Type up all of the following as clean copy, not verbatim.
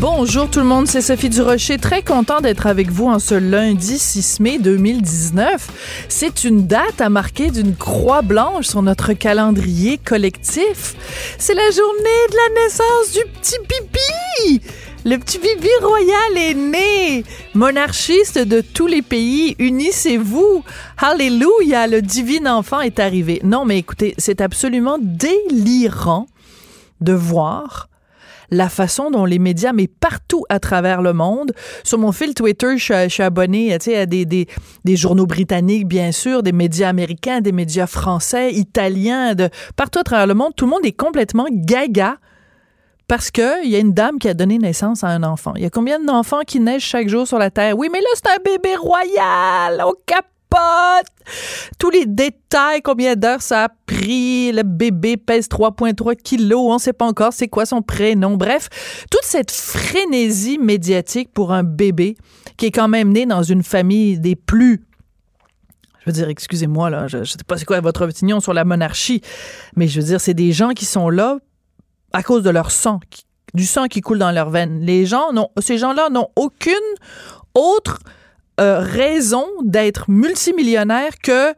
Bonjour tout le monde, c'est Sophie Durocher. Très content d'être avec vous en ce lundi 6 mai 2019. C'est une date à marquer d'une croix blanche sur notre calendrier collectif. C'est la journée de la naissance du petit Pipi! Le petit Bibi royal est né! Monarchiste de tous les pays, unissez-vous! Hallelujah! Le divin enfant est arrivé. Non, mais écoutez, c'est absolument délirant de voir la façon dont les médias, mais partout à travers le monde, sur mon fil Twitter, je suis abonnée à des journaux britanniques, bien sûr, des médias américains, des médias français, italiens, partout à travers le monde, tout le monde est complètement gaga parce qu'il y a une dame qui a donné naissance à un enfant. Il y a combien d'enfants qui naissent chaque jour sur la Terre? Oui, mais là, c'est un bébé royal! On capote! Tous les détails, combien d'heures ça a pris, le bébé pèse 3,3 kilos, on ne sait pas encore c'est quoi son prénom. Bref, toute cette frénésie médiatique pour un bébé qui est quand même né dans une famille des plus... Je veux dire, excusez-moi, là, je ne sais pas c'est quoi votre opinion sur la monarchie, mais je veux dire, c'est des gens qui sont là à cause de leur sang, du sang qui coule dans leurs veines. Ces gens-là n'ont aucune autre raison d'être multimillionnaires que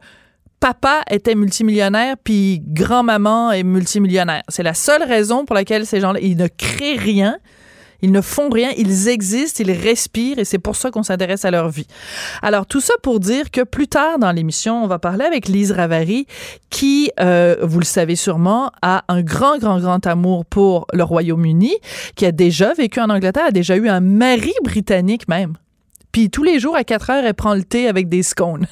papa était multimillionnaire puis grand-maman est multimillionnaire. C'est la seule raison pour laquelle ces gens-là, ils ne créent rien, ils ne font rien, ils existent, ils respirent et c'est pour ça qu'on s'intéresse à leur vie. Alors tout ça pour dire que plus tard dans l'émission, on va parler avec Lise Ravary qui, vous le savez sûrement, a un grand amour pour le Royaume-Uni, qui a déjà vécu en Angleterre, a déjà eu un mari britannique même. Puis tous les jours à 4 h, elle prend le thé avec des scones.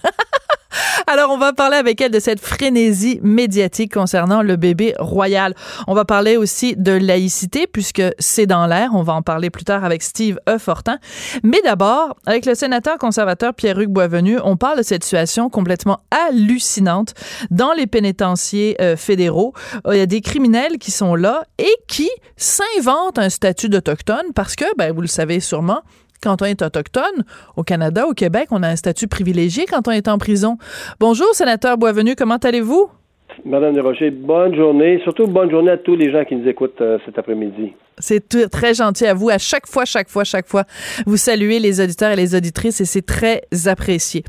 Alors, on va parler avec elle de cette frénésie médiatique concernant le bébé royal. On va parler aussi de laïcité, puisque c'est dans l'air. On va en parler plus tard avec Steve Fortin. Mais d'abord, avec le sénateur conservateur Pierre-Hugues Boisvenu, on parle de cette situation complètement hallucinante dans les pénitenciers fédéraux. Il y a des criminels qui sont là et qui s'inventent un statut d'autochtone parce que, ben, vous le savez sûrement, quand on est autochtone, au Canada, au Québec, on a un statut privilégié quand on est en prison. Bonjour, sénateur Boisvenu, comment allez-vous? Madame Durocher, bonne journée. Surtout, bonne journée à tous les gens qui nous écoutent cet après-midi. C'est très gentil à vous. À chaque fois, vous saluez les auditeurs et les auditrices et c'est très apprécié.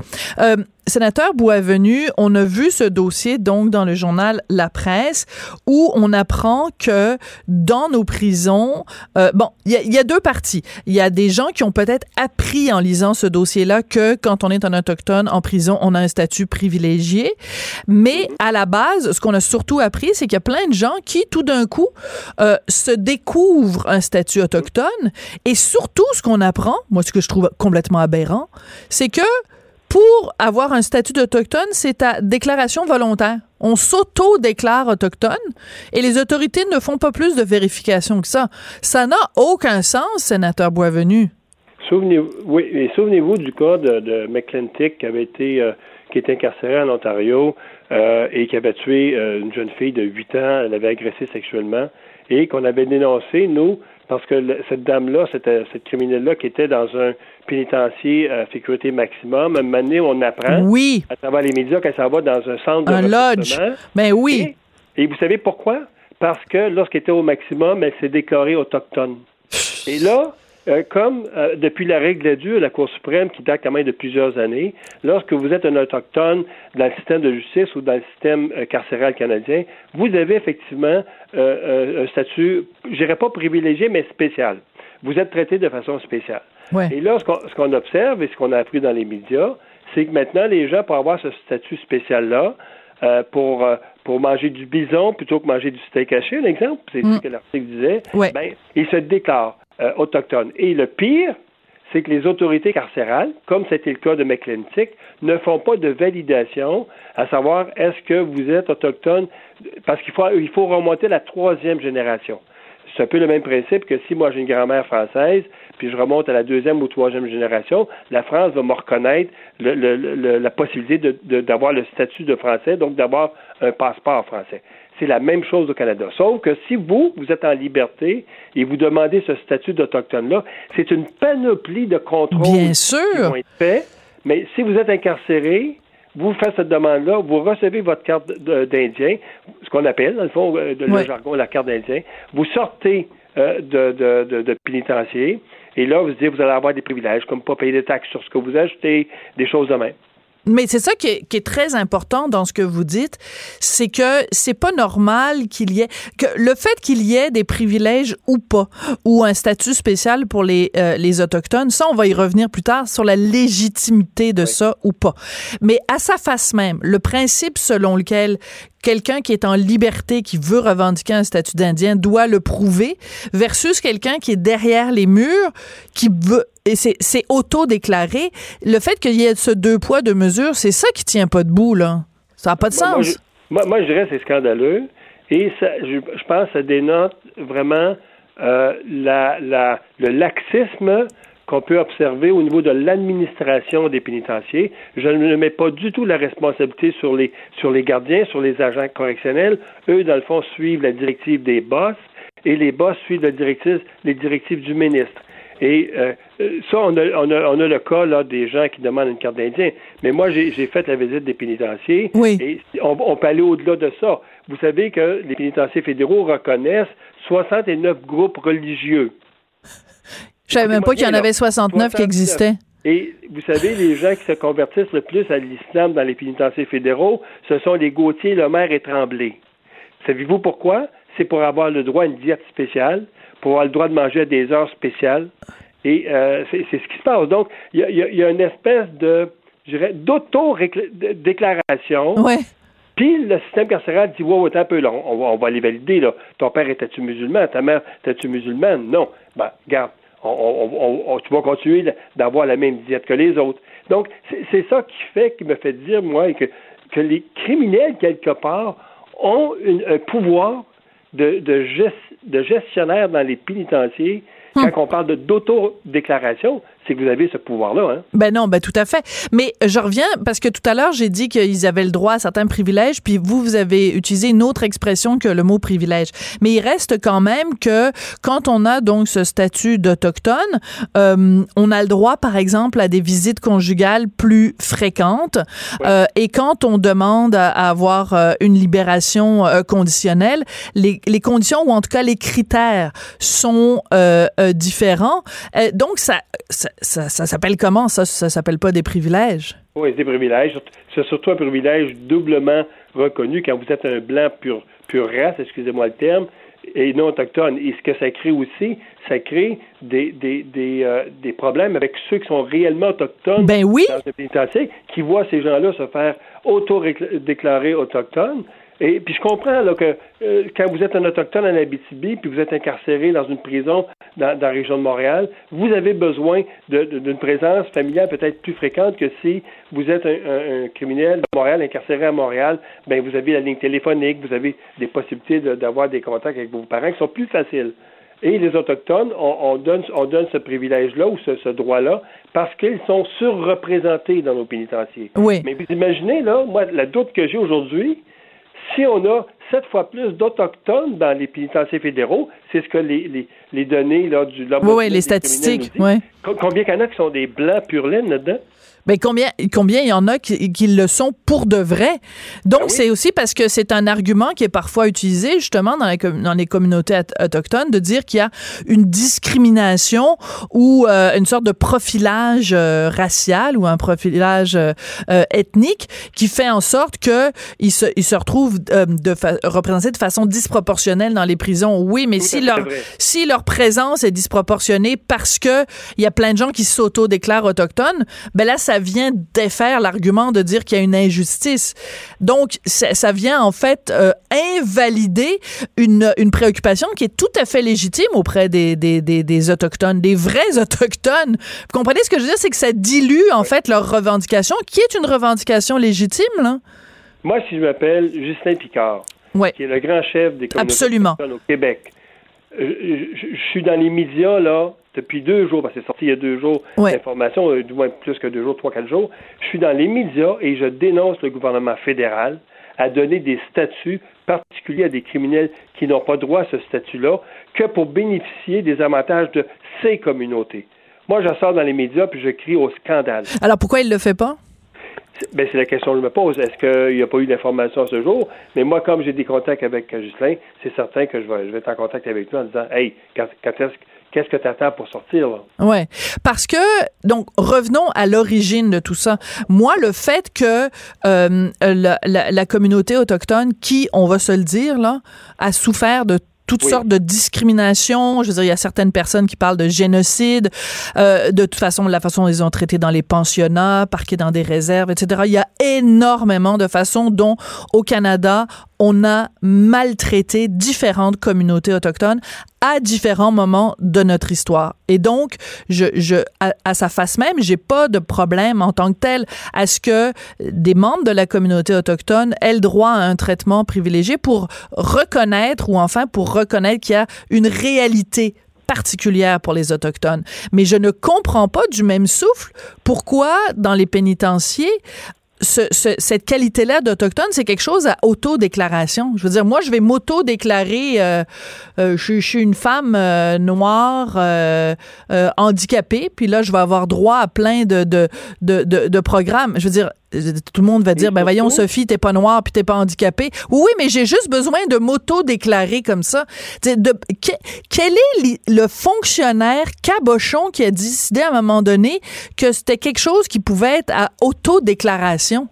Sénateur Boisvenu, on a vu ce dossier donc dans le journal La Presse où on apprend que dans nos prisons, il y a deux parties. Il y a des gens qui ont peut-être appris en lisant ce dossier-là que quand on est un autochtone en prison, on a un statut privilégié. Mais à la base, ce qu'on a surtout appris, c'est qu'il y a plein de gens qui, tout d'un coup, se découvrent un statut autochtone. Et surtout, ce qu'on apprend, moi, ce que je trouve complètement aberrant, c'est que pour avoir un statut d'autochtone, c'est à déclaration volontaire. On s'auto-déclare autochtone et les autorités ne font pas plus de vérification que ça. Ça n'a aucun sens, sénateur Boisvenu. Souvenez-vous du cas de McClintic qui était incarcéré en Ontario et qui avait tué une jeune fille de 8 ans. Elle avait agressé sexuellement et qu'on avait dénoncé, nous, parce que cette dame-là, cette criminelle-là qui était dans un pénitencier à sécurité maximum, un moment donné, on apprend à travers les médias qu'elle s'en va dans un centre de lodge. Ben oui. Et vous savez pourquoi? Parce que lorsqu'elle était au maximum, elle s'est déclarée autochtone. Et là, comme depuis la règle due à la Cour suprême qui date quand même de plusieurs années, lorsque vous êtes un autochtone dans le système de justice ou dans le système carcéral canadien, vous avez effectivement un statut, je dirais pas privilégié, mais spécial. Vous êtes traité de façon spéciale. Ouais. Et là, ce qu'on observe et ce qu'on a appris dans les médias, c'est que maintenant, les gens, pour avoir ce statut spécial-là, pour manger du bison plutôt que manger du steak haché, un exemple, c'est ce que l'article disait, ils se déclarent autochtones. Et le pire, c'est que les autorités carcérales, comme c'était le cas de McClintic, ne font pas de validation, à savoir est-ce que vous êtes autochtone, parce qu'il faut remonter la 3e génération. C'est un peu le même principe que si moi j'ai une grand-mère française, puis je remonte à la deuxième ou troisième génération, la France va me reconnaître la possibilité d'avoir le statut de Français, donc d'avoir un passeport français. C'est la même chose au Canada. Sauf que si vous êtes en liberté et vous demandez ce statut d'Autochtone-là, c'est une panoplie de contrôles qui vont être faits. Mais si vous êtes incarcéré, vous faites cette demande-là, vous recevez votre carte d'Indien, ce qu'on appelle, dans le fond, le jargon, la carte d'Indien. Vous sortez de pénitencier et là, vous dites, vous allez avoir des privilèges, comme pas payer des taxes sur ce que vous achetez, des choses de même. Mais c'est ça qui est très important dans ce que vous dites, c'est que c'est pas normal qu'il y ait des privilèges ou pas, ou un statut spécial pour les Autochtones. Ça, on va y revenir plus tard sur la légitimité de ça ou pas. Mais à sa face même, le principe selon lequel quelqu'un qui est en liberté, qui veut revendiquer un statut d'Indien, doit le prouver, versus quelqu'un qui est derrière les murs, qui veut, et c'est auto-déclaré. Le fait qu'il y ait ce deux poids, deux mesures, c'est ça qui tient pas debout, là. Ça n'a pas de sens. Moi, je dirais que c'est scandaleux, et ça, je pense que ça dénote vraiment le laxisme qu'on peut observer au niveau de l'administration des pénitenciers. Je ne mets pas du tout la responsabilité sur les gardiens, sur les agents correctionnels. Eux, dans le fond, suivent la directive des boss et les boss suivent les directives du ministre. Et ça, on a le cas là, des gens qui demandent une carte d'Indien. Mais moi, j'ai fait la visite des pénitenciers. Oui. Et on peut aller au-delà de ça. Vous savez que les pénitenciers fédéraux reconnaissent 69 groupes religieux. Je savais même pas qu'il y en avait 69 qui existaient. Et vous savez, les gens qui se convertissent le plus à l'islam dans les pénitenciers fédéraux, ce sont les Gauthier, Lemaire et Tremblay. Savez-vous pourquoi? C'est pour avoir le droit à une diète spéciale, pour avoir le droit de manger à des heures spéciales. Et c'est ce qui se passe. Donc, il y a une espèce de, je dirais, d'auto-déclaration. Oui. Puis le système carcéral dit « Wow, attends un peu, là, on va les valider, là. Ton père, étais-tu musulman? Ta mère, étais-tu musulmane? Non. Ben, regarde. Tu vas continuer d'avoir la même diète que les autres. » Donc, c'est ça qui me fait dire, moi, que les criminels, quelque part, ont un pouvoir de gestionnaire dans les pénitenciers. Quand on parle d'autodéclaration, c'est que vous avez ce pouvoir-là. Hein? Ben non, ben tout à fait. Mais je reviens, parce que tout à l'heure, j'ai dit qu'ils avaient le droit à certains privilèges, puis vous avez utilisé une autre expression que le mot privilège. Mais il reste quand même que quand on a donc ce statut d'Autochtone, on a le droit, par exemple, à des visites conjugales plus fréquentes. Ouais. Et quand on demande à avoir une libération conditionnelle, les conditions, ou en tout cas les critères, sont différents. Donc, ça s'appelle comment? Ça s'appelle pas des privilèges? Oui, des privilèges. C'est surtout un privilège doublement reconnu quand vous êtes un blanc pure race, excusez-moi le terme, et non autochtone. Et ce que ça crée aussi, ça crée des problèmes avec ceux qui sont réellement autochtones. Ben oui! Dans le pénitencier, qui voient ces gens-là se faire auto-déclarer autochtones. Et puis je comprends là, que quand vous êtes un autochtone en Abitibi, puis vous êtes incarcéré dans une prison dans la région de Montréal, vous avez besoin d'une présence familiale peut-être plus fréquente que si vous êtes un criminel de Montréal, incarcéré à Montréal, bien vous avez la ligne téléphonique, vous avez des possibilités d'avoir des contacts avec vos parents qui sont plus faciles. Et les Autochtones, on donne ce privilège-là ou ce droit-là parce qu'ils sont surreprésentés dans nos pénitenciers. Oui. Mais vous imaginez, là, moi, la doute que j'ai aujourd'hui, si on a 7 fois plus d'Autochtones dans les pénitenciers fédéraux, c'est ce que les données là, du laboratoire. Oui, les statistiques. Oui. Combien il y en a qui sont des blancs pur laine là-dedans? Ben combien il y en a qui le sont pour de vrai. Donc, c'est aussi parce que c'est un argument qui est parfois utilisé, justement, dans les communautés autochtones, de dire qu'il y a une discrimination ou une sorte de profilage racial ou un profilage ethnique qui fait en sorte qu'ils se retrouvent représentés de façon disproportionnelle dans les prisons. Oui, mais si leur présence est disproportionnée parce que il y a plein de gens qui s'auto-déclarent autochtones, ben là, ça vient défaire l'argument de dire qu'il y a une injustice. Donc, ça vient en fait invalider une préoccupation qui est tout à fait légitime auprès des Autochtones, des vrais Autochtones. Vous comprenez ce que je veux dire? C'est que ça dilue en fait leur revendication, qui est une revendication légitime, là. Moi, si je m'appelle Justin Picard, qui est le grand chef des communautés autochtones au Québec, Je suis dans les médias, là, depuis 2 jours, parce que c'est sorti il y a 2 jours, l'information, du moins plus que 2 jours, 3, 4 jours. Je suis dans les médias et je dénonce le gouvernement fédéral à donner des statuts particuliers à des criminels qui n'ont pas droit à ce statut-là, que pour bénéficier des avantages de ces communautés. Moi, je sors dans les médias puis je crie au scandale. Alors, pourquoi il ne le fait pas? Ben, c'est la question que je me pose. Est-ce qu'il n'y a pas eu d'information à ce jour? Mais moi, comme j'ai des contacts avec Ghislain, c'est certain que je vais être en contact avec lui en disant « Hey, qu'est-ce que tu attends pour sortir? » Oui, parce que, donc, revenons à l'origine de tout ça. Moi, le fait que la communauté autochtone, qui, on va se le dire, là, a souffert de toutes sortes de discriminations. Je veux dire, il y a certaines personnes qui parlent de génocide, de toute façon, la façon dont ils ont traité dans les pensionnats, parqués dans des réserves, etc. Il y a énormément de façons dont, au Canada, on a maltraité différentes communautés autochtones à différents moments de notre histoire. Et donc, à sa face même, j'ai pas de problème en tant que tel à ce que des membres de la communauté autochtone aient droit à un traitement privilégié pour reconnaître, ou enfin pour reconnaître qu'il y a une réalité particulière pour les Autochtones. Mais je ne comprends pas du même souffle pourquoi, dans les pénitenciers, cette qualité-là d'Autochtone, c'est quelque chose à autodéclaration. Je veux dire, moi, je vais m'auto-déclarer je suis une femme noire handicapée, puis là, je vais avoir droit à plein de programmes. Je veux dire, tout le monde va dire, ben voyons, Sophie, t'es pas noire puis t'es pas handicapée. Oui, mais j'ai juste besoin de m'auto-déclarer comme ça. Quel est le fonctionnaire cabochon qui a décidé à un moment donné que c'était quelque chose qui pouvait être à auto-déclaration?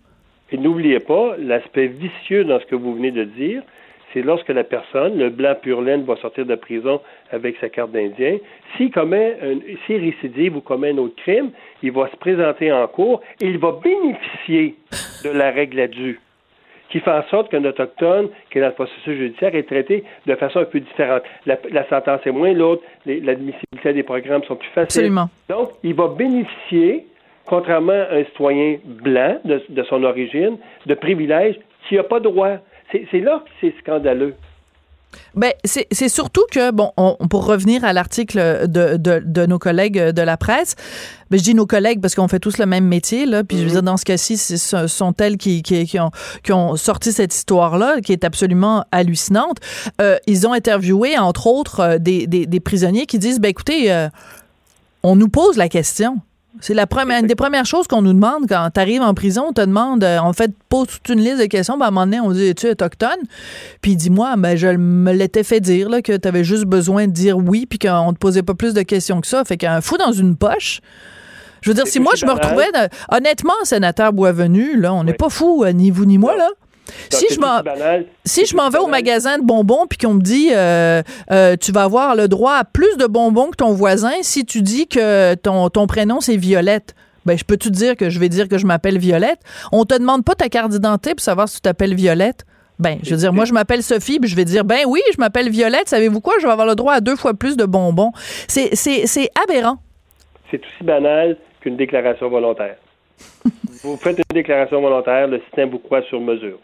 Et n'oubliez pas, l'aspect vicieux dans ce que vous venez de dire, c'est lorsque la personne, le blanc pur laine, va sortir de prison avec sa carte d'Indien. S'il récidive ou commet un autre crime, il va se présenter en cours et il va bénéficier de la règle à due, qui fait en sorte qu'un autochtone qui est dans le processus judiciaire est traité de façon un peu différente. La sentence est moins lourde, l'admissibilité des programmes sont plus faciles. Absolument. Donc, il va bénéficier, contrairement à un citoyen blanc de son origine, de privilèges qu'il n'a pas droit. C'est là que c'est scandaleux. Ben, c'est surtout que, bon, pour revenir à l'article de nos collègues de la presse, ben, je dis nos collègues parce qu'on fait tous le même métier, là, puis je veux dire, dans ce cas-ci, ce sont elles qui ont sorti cette histoire-là, qui est absolument hallucinante. Ils ont interviewé, entre autres, des prisonniers qui disent, ben écoutez, on nous pose la question. C'est une des premières choses qu'on nous demande quand t'arrives en prison. On te demande, en fait, pose toute une liste de questions. Puis à un moment donné, on dit, es-tu autochtone? Puis dis-moi, ben, je me l'étais fait dire, là, que t'avais juste besoin de dire oui, puis qu'on te posait pas plus de questions que ça. Fait qu'un fou dans une poche. Je veux dire, si moi, je me retrouvais... Honnêtement, sénateur Boisvenu, là, on n'est pas fous, ni vous ni moi, là. Si je m'en vais au magasin de bonbons puis qu'on me dit tu vas avoir le droit à plus de bonbons que ton voisin si tu dis que ton prénom c'est Violette, ben je peux-tu te dire que je vais dire que je m'appelle Violette? On te demande pas ta carte d'identité pour savoir si tu t'appelles Violette. Ben, je veux dire, moi, je m'appelle Sophie, puis je vais dire, ben oui, je m'appelle Violette, savez-vous quoi? Je vais avoir le droit à 2 fois plus de bonbons. C'est aberrant. C'est aussi banal qu'une déclaration volontaire. Vous faites une déclaration volontaire, le système vous croit sur mesure.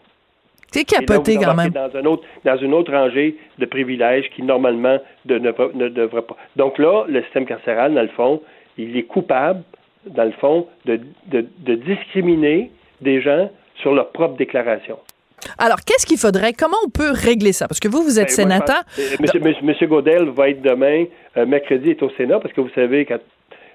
C'est capoté quand même. Dans une autre rangée de privilèges qui, normalement, ne devrait pas. Donc là, le système carcéral, dans le fond, il est coupable, dans le fond, de discriminer des gens sur leur propre déclaration. Alors, qu'est-ce qu'il faudrait? Comment on peut régler ça? Parce que vous êtes sénateur. Monsieur Goodale va être demain, mercredi, est au Sénat, parce que vous savez qu'à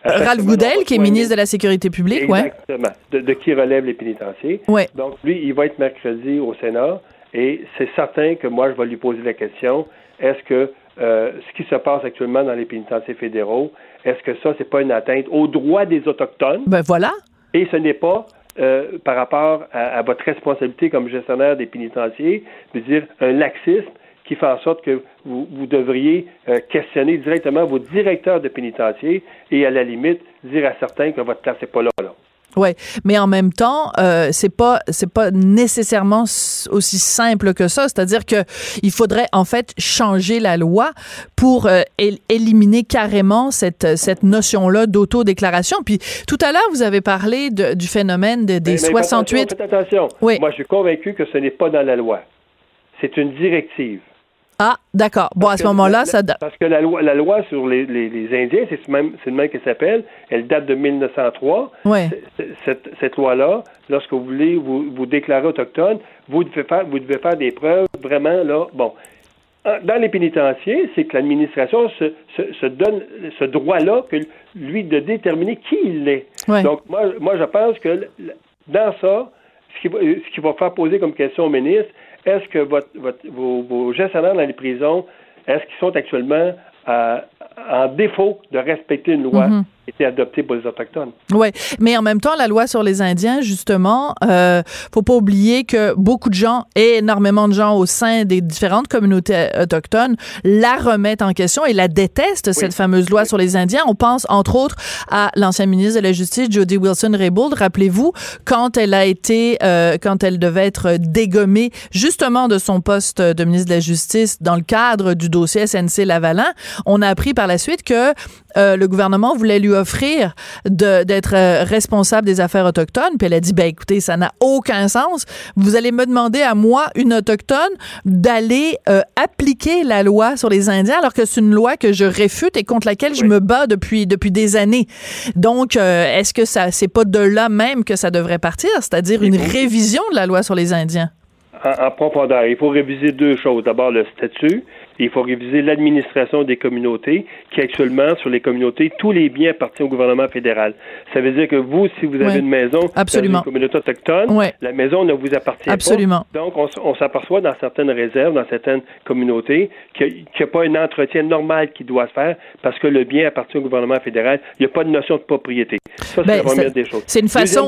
Ralph Goodale, qui est ministre de la Sécurité publique. Exactement, de qui relève les pénitenciers. Ouais. Donc, lui, il va être mercredi au Sénat et c'est certain que moi, je vais lui poser la question, est-ce que ce qui se passe actuellement dans les pénitenciers fédéraux, est-ce que ça, c'est pas une atteinte aux droits des Autochtones? Ben voilà. Et ce n'est pas par rapport à votre responsabilité comme gestionnaire des pénitenciers, je veux dire, un laxisme qui fait en sorte que vous devriez questionner directement vos directeurs de pénitenciers et, à la limite, dire à certains que votre place n'est pas là. Oui, mais en même temps, c'est pas nécessairement aussi simple que ça. C'est-à-dire que il faudrait en fait changer la loi pour éliminer carrément cette notion-là d'autodéclaration. Puis tout à l'heure, vous avez parlé du phénomène des 68. Faites attention. Oui. Moi, je suis convaincu que ce n'est pas dans la loi. C'est une directive. Ah, d'accord. Bon, à ce moment-là, ça... Parce que la loi sur les Indiens, c'est le même qu'elle s'appelle. Elle date de 1903. Ouais. Cette loi-là, lorsque vous voulez vous déclarer autochtone, vous devez faire des preuves vraiment, là, bon... Dans les pénitenciers, c'est que l'administration se donne ce droit-là que lui de déterminer qui il est. Ouais. Donc, moi, je pense que dans ça, ce qui va faire poser comme question au ministre, est-ce que vos gestionnaires dans les prisons, est-ce qu'ils sont actuellement en défaut de respecter une loi qui a été adoptée pour les Autochtones? Oui, mais en même temps, la loi sur les Indiens, justement, faut pas oublier que beaucoup de gens, et énormément de gens au sein des différentes communautés autochtones, la remettent en question et la détestent, cette fameuse loi sur les Indiens. On pense, entre autres, à l'ancien ministre de la Justice, Jody Wilson-Raybould. Rappelez-vous, quand elle a été, quand elle devait être dégommée, justement, de son poste de ministre de la Justice dans le cadre du dossier SNC-Lavalin, on a appris par la suite que le gouvernement voulait lui offrir d'être responsable des affaires autochtones. Puis elle a dit, ben écoutez, ça n'a aucun sens. Vous allez me demander à moi, une autochtone, d'aller appliquer la loi sur les Indiens, alors que c'est une loi que je réfute et contre laquelle je me bats depuis des années. Donc, est-ce que ça, c'est pas de là même que ça devrait partir, c'est-à-dire une révision de la loi sur les Indiens? En profondeur. Il faut réviser deux choses. D'abord, le statut. Il faut réviser l'administration des communautés qui, actuellement, sur les communautés, tous les biens appartiennent au gouvernement fédéral. Ça veut dire que vous, si vous avez une maison dans une communauté autochtone, la maison ne vous appartient pas. Donc, on s'aperçoit dans certaines réserves, dans certaines communautés, qu'il n'y a pas un entretien normal qui doit se faire parce que le bien appartient au gouvernement fédéral. Il n'y a pas de notion de propriété. Ça, c'est la première des choses. C'est une façon,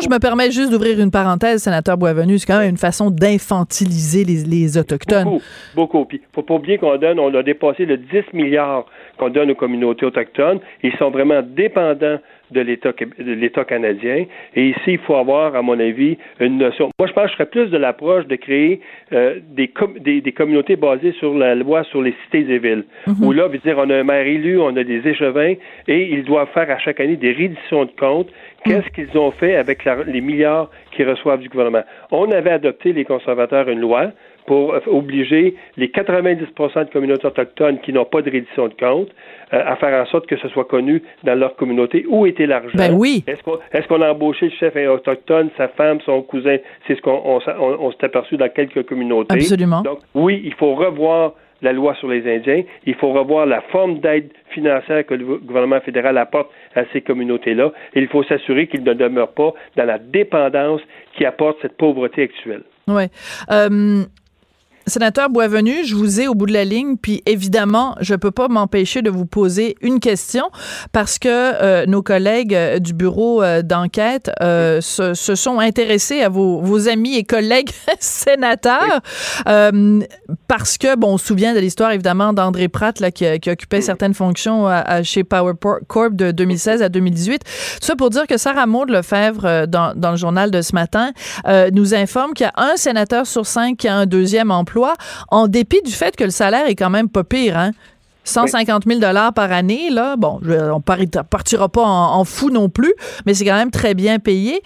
je me permets juste d'ouvrir une parenthèse, sénateur Boisvenu, c'est quand même une façon d'infantiliser les Autochtones. Beaucoup. Puis, faut pas oublier on a dépassé le 10 milliards qu'on donne aux communautés autochtones. Ils sont vraiment dépendants de l'État canadien. Et ici, il faut avoir, à mon avis, une notion. Moi, je pense que je serais plus de l'approche de créer des communautés basées sur la loi sur les cités et villes. Où là, veut dire, on a un maire élu, on a des échevins, et ils doivent faire à chaque année des redditions de comptes. Qu'est-ce qu'ils ont fait avec les milliards qu'ils reçoivent du gouvernement? On avait adopté, les conservateurs, une loi pour obliger les 90% de communautés autochtones qui n'ont pas de reddition de compte à faire en sorte que ce soit connu dans leur communauté où était l'argent. Ben oui. Est-ce qu'on a embauché le chef autochtone, sa femme, son cousin? C'est ce qu'on s'est aperçu dans quelques communautés. Absolument. Donc, oui, il faut revoir la loi sur les Indiens. Il faut revoir la forme d'aide financière que le gouvernement fédéral apporte à ces communautés-là. Et il faut s'assurer qu'ils ne demeurent pas dans la dépendance qui apporte cette pauvreté actuelle. Oui. Sénateur Boisvenu, je vous ai au bout de la ligne, puis évidemment, je peux pas m'empêcher de vous poser une question parce que nos collègues du bureau d'enquête se sont intéressés à vos amis et collègues sénateurs parce que, bon, on se souvient de l'histoire évidemment d'André Pratt là, qui occupait certaines fonctions chez Power Corp de 2016 à 2018. Tout ça pour dire que Sarah Maud Lefebvre, dans le journal de ce matin, nous informe qu'il y a un sénateur sur 5 qui a un deuxième emploi en dépit du fait que le salaire est quand même pas pire, hein? 150 000 $ par année, là, bon, on partira pas en fou non plus, mais c'est quand même très bien payé.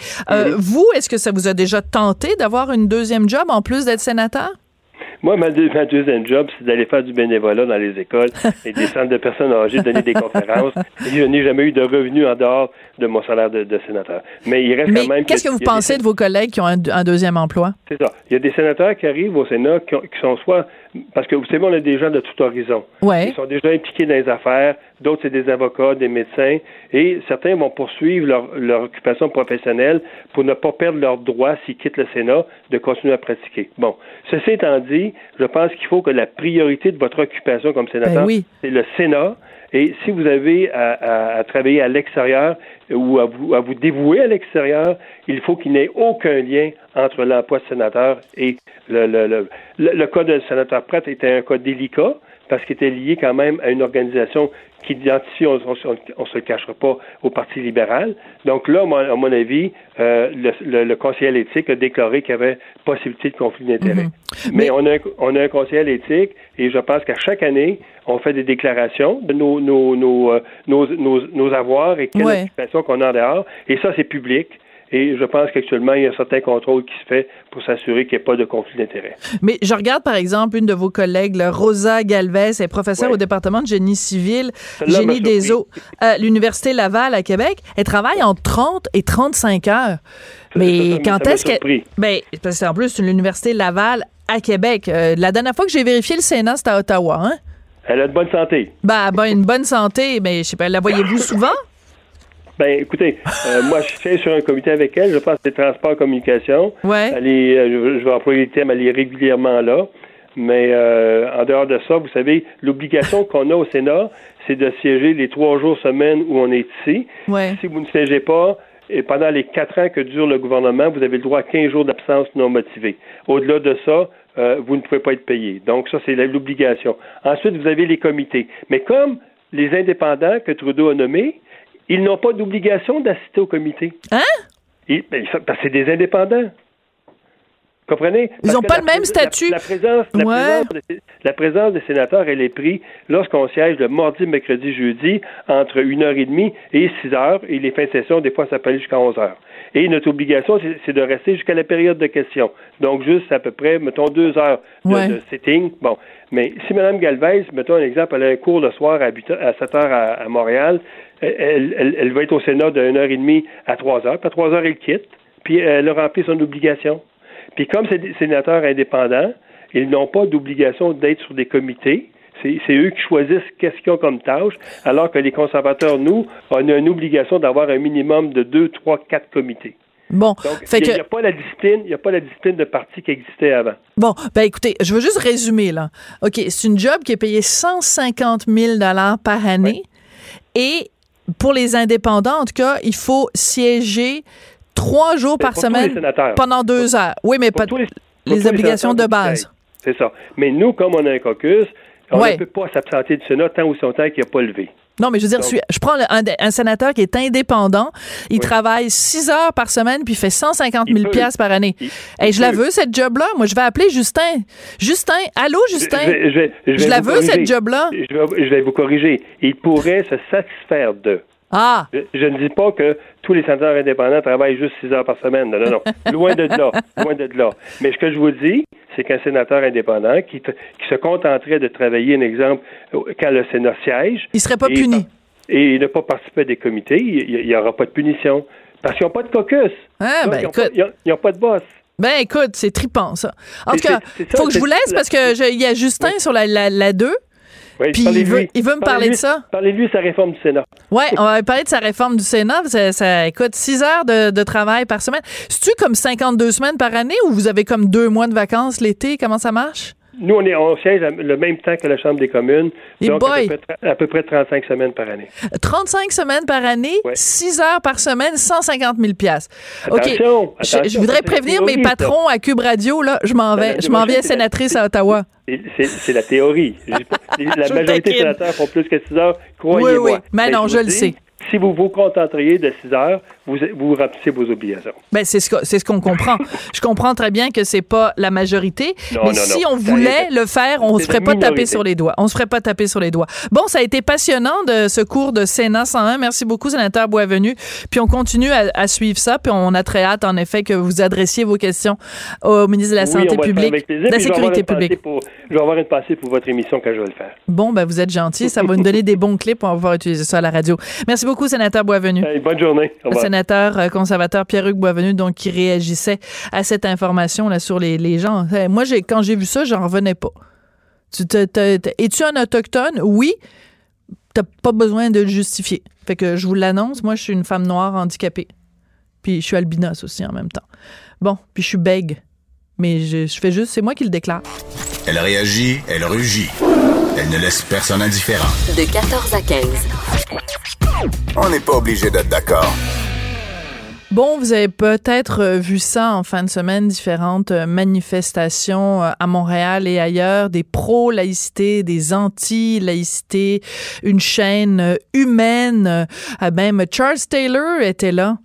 Vous, est-ce que ça vous a déjà tenté d'avoir une deuxième job en plus d'être sénateur? Moi, ma deuxième job, c'est d'aller faire du bénévolat dans les écoles et des centres de personnes âgées, donner des conférences. Et je n'ai jamais eu de revenus en dehors de mon salaire de sénateur. Mais il reste quand même... Qu'est-ce que vous pensez de vos collègues qui ont un deuxième emploi? C'est ça. Il y a des sénateurs qui arrivent au Sénat qui sont soit... Parce que, vous savez, on a des gens de tout horizon. Ouais. Ils sont déjà impliqués dans les affaires. D'autres, c'est des avocats, des médecins. Et certains vont poursuivre leur occupation professionnelle pour ne pas perdre leurs droits, s'ils quittent le Sénat, de continuer à pratiquer. Bon. Ceci étant dit, je pense qu'il faut que la priorité de votre occupation comme sénateur, c'est le Sénat. Et si vous avez à travailler à l'extérieur ou à vous dévouer à l'extérieur, il faut qu'il n'y ait aucun lien entre l'emploi de sénateur et le cas de sénateur Pratt était un cas délicat parce qu'il était lié quand même à une organisation qui identifie, on se le cachera pas, au Parti libéral. Donc là, à mon avis, le conseiller à l'éthique a déclaré qu'il y avait possibilité de conflit d'intérêts. Mais on a un conseiller à l'éthique et je pense qu'à chaque année, on fait des déclarations de nos avoirs et quelles occupations qu'on a en dehors. Et ça, c'est public. et je pense qu'actuellement, il y a un certain contrôle qui se fait pour s'assurer qu'il n'y ait pas de conflit d'intérêts. Mais je regarde, par exemple, une de vos collègues, Rosa Galvez, est professeure au département de génie civil, génie des eaux, à l'Université Laval à Québec. Elle travaille entre 30 et 35 heures. Mais quand est-ce que... Ben, parce qu'en plus, c'est l'Université Laval à Québec. La dernière fois que j'ai vérifié le Sénat, c'était à Ottawa, hein? Elle a de bonne santé. Ben, une bonne santé, mais je sais pas, la voyez-vous souvent? Ben, écoutez, moi, je suis sur un comité avec elle, je pense que c'est transport, communication. Ouais. Elle est, je vais employer le terme, elle est régulièrement là. Mais en dehors de ça, vous savez, l'obligation qu'on a au Sénat, c'est de siéger les 3 jours/semaine où on est ici. Ouais. Si vous ne siégez pas, et pendant les 4 ans que dure le gouvernement, vous avez le droit à 15 jours d'absence non motivée. Au-delà de ça, vous ne pouvez pas être payé. Donc ça, c'est l'obligation. Ensuite, vous avez les comités. Mais comme les indépendants que Trudeau a nommés, ils n'ont pas d'obligation d'assister au comité. Hein? Parce que c'est des indépendants. Comprenez? Ils n'ont pas le même statut. La présence des sénateurs, elle est prise lorsqu'on siège le mardi, mercredi, jeudi, entre 1h30 et 6h, et les fins de session, des fois, ça peut aller jusqu'à 11h. Et notre obligation, c'est de rester jusqu'à la période de questions. Donc, juste à peu près, mettons, 2 heures de sitting. Bon. Mais si Mme Galvez, mettons un exemple, elle a un cours le soir à 7h à Montréal, elle va être au Sénat de 1h30 à 3h. Puis à 3h, elle quitte. Puis elle a rempli son obligation. Puis comme c'est des sénateurs indépendants, ils n'ont pas d'obligation d'être sur des comités. C'est eux qui choisissent qu'est-ce qu'ils ont comme tâche, alors que les conservateurs, nous, on a une obligation d'avoir un minimum de 2, 3, 4 comités. Bon, donc, il n'y a pas la discipline de parti qui existait avant. Bon, ben écoutez, je veux juste résumer, là. OK, c'est une job qui est payée 150 000 $ par année, et pour les indépendants, en tout cas, il faut siéger 3 jours par semaine pendant 2 heures. Oui, mais pas les obligations de base. C'est ça. Mais nous, comme on a un caucus, on ne peut pas s'absenter du Sénat tant ou si longtemps qu'il n'a pas levé. Non, mais je veux dire, je prends un sénateur qui est indépendant, il travaille 6 heures par semaine puis il fait 150 000 $ par année. Je la veux, cette job-là. Moi, je vais appeler Justin. Justin, allô, Justin? Je la veux, cette job-là. Je vais vous corriger. Il pourrait se satisfaire de... Ah. Je ne dis pas que tous les sénateurs indépendants travaillent juste 6 heures par semaine. Non, non, non. Loin de là. Mais ce que je vous dis, c'est qu'un sénateur indépendant qui se contenterait de travailler, un exemple, quand le Sénat siège... Il ne serait pas puni. Et ne pas participer à des comités, il n'y aura pas de punition. Parce qu'ils n'ont pas de caucus. Ah, donc, ils n'ont pas de boss. Ben écoute, c'est trippant, ça. En tout cas, il faut que je vous laisse parce qu'il y a Justin sur la 2. Oui, puis il veut me parler de ça. Parlez-lui de sa réforme du Sénat. Oui, on va parler de sa réforme du Sénat. Ça coûte 6 heures de travail par semaine. C'est-tu comme 52 semaines par année ou vous avez comme 2 mois de vacances l'été? Comment ça marche? Nous, on siège le même temps que la Chambre des communes. Donc, à peu près 35 semaines par année. 35 semaines par année, 6 heures par semaine, 150 000 $. Attention, OK. Je voudrais prévenir mes patrons à Cube Radio, là, je m'en vais sénatrice à Ottawa. C'est la théorie. La majorité des sénateurs font plus que 6 heures, croyez-moi. Oui. Mais non, je le sais. Si vous vous contenteriez de 6 heures, vous remplissez vos obligations. Ben c'est ce qu'on comprend. Je comprends très bien que c'est pas la majorité, mais si on voulait le faire, on se ferait pas taper sur les doigts. Bon, ça a été passionnant de ce cours de Sénat 101. Merci beaucoup, sénateur Boisvenu. Puis on continue à suivre ça, puis on a très hâte en effet que vous adressiez vos questions au ministre de la Santé publique, de la Sécurité publique. Je vais avoir une pensée pour votre émission quand je vais le faire. Bon, ben vous êtes gentil, ça va nous donner des bons clips pour pouvoir utiliser ça à la radio. Merci beaucoup, sénateur Boisvenu. Hey, bonne journée. Au revoir. Sénateur conservateur Pierre-Hugues Boisvenu, donc, qui réagissait à cette information là sur les gens. Moi, quand j'ai vu ça, j'en revenais pas. Es-tu un autochtone? Oui. T'as pas besoin de le justifier. Fait que je vous l'annonce, moi, je suis une femme noire handicapée. Puis je suis albinos aussi en même temps. Bon, puis je suis bègue. Mais je fais juste, c'est moi qui le déclare. Elle réagit, elle rugit. Elle ne laisse personne indifférent. De 14 à 15. On n'est pas obligé d'être d'accord. Bon, vous avez peut-être vu ça en fin de semaine, différentes manifestations à Montréal et ailleurs, des pro-laïcité, des anti-laïcité, une chaîne humaine. Même Charles Taylor était là.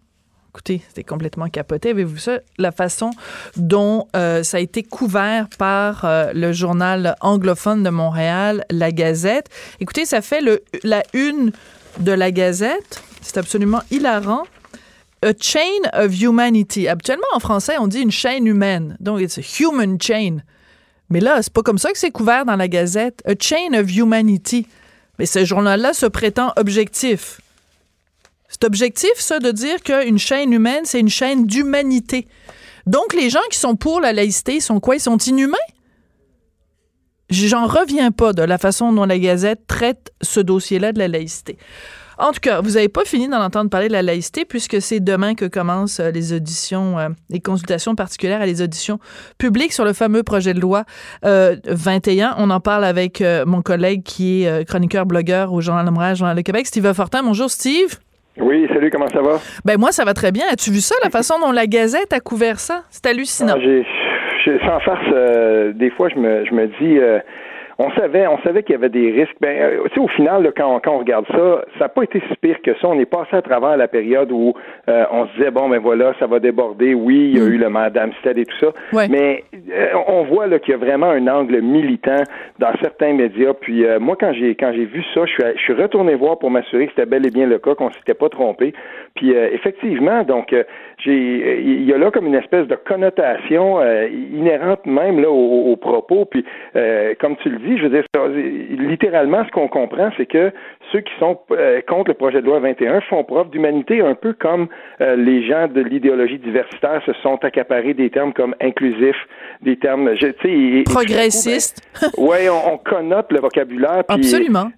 Écoutez, c'était complètement capoté. Avez-vous vu ça? La façon dont ça a été couvert par le journal anglophone de Montréal, La Gazette. Écoutez, ça fait la une de La Gazette. C'est absolument hilarant. a chain of humanity. Habituellement, en français, on dit une chaîne humaine. Donc, it's a human chain. Mais là, c'est pas comme ça que c'est couvert dans la Gazette. A chain of humanity. Mais ce journal-là se prétend objectif. C'est objectif, ça, de dire qu'une chaîne humaine, c'est une chaîne d'humanité. Donc, les gens qui sont pour la laïcité, ils sont quoi? Ils sont inhumains? J'en reviens pas de la façon dont la Gazette traite ce dossier-là de la laïcité. En tout cas, vous n'avez pas fini d'en entendre parler de la laïcité puisque c'est demain que commencent les auditions, les consultations particulières à les auditions publiques sur le fameux projet de loi 21. On en parle avec mon collègue qui est chroniqueur-blogueur au Journal de Montréal, Journal de Québec, Steve Fortin. Bonjour, Steve. Oui, salut, comment ça va? Ben moi, ça va très bien. As-tu vu ça, la façon dont la Gazette a couvert ça? C'est hallucinant. Ah, sans farce, des fois, je me dis... On savait qu'il y avait des risques. Ben, tu sais, au final, là, quand on regarde ça, ça n'a pas été si pire que ça. On est passé à travers la période où on se disait, bon, ben voilà, ça va déborder. Oui, il y a eu le Madame Stead et tout ça. Ouais. Mais on voit là qu'il y a vraiment un angle militant dans certains médias. Puis moi, quand j'ai vu ça, je suis retourné voir pour m'assurer que c'était bel et bien le cas, qu'on s'était pas trompé. Puis effectivement, donc, il y a là comme une espèce de connotation inhérente même là aux propos. Puis comme tu le dis, je veux dire, littéralement, ce qu'on comprend, c'est que ceux qui sont contre le projet de loi 21 font preuve d'humanité, un peu comme les gens de l'idéologie diversitaire se sont accaparés des termes comme inclusif, des termes, tu sais, progressiste. Ben, ouais, on connote le vocabulaire. Pis, absolument.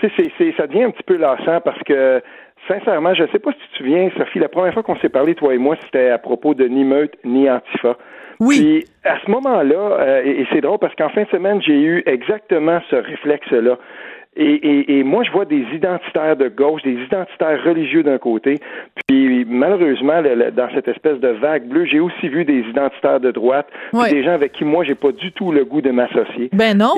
Tu sais, ça devient un petit peu lassant parce que. Sincèrement, je ne sais pas si tu te souviens, Sophie, la première fois qu'on s'est parlé, toi et moi, c'était à propos de ni meute, ni Antifa. Oui. Puis, à ce moment-là, et c'est drôle parce qu'en fin de semaine, j'ai eu exactement ce réflexe-là. Et moi, je vois des identitaires de gauche, des identitaires religieux d'un côté, puis malheureusement, dans cette espèce de vague bleue, j'ai aussi vu des identitaires de droite, oui. Des gens avec qui moi, j'ai pas du tout le goût de m'associer. Ben non.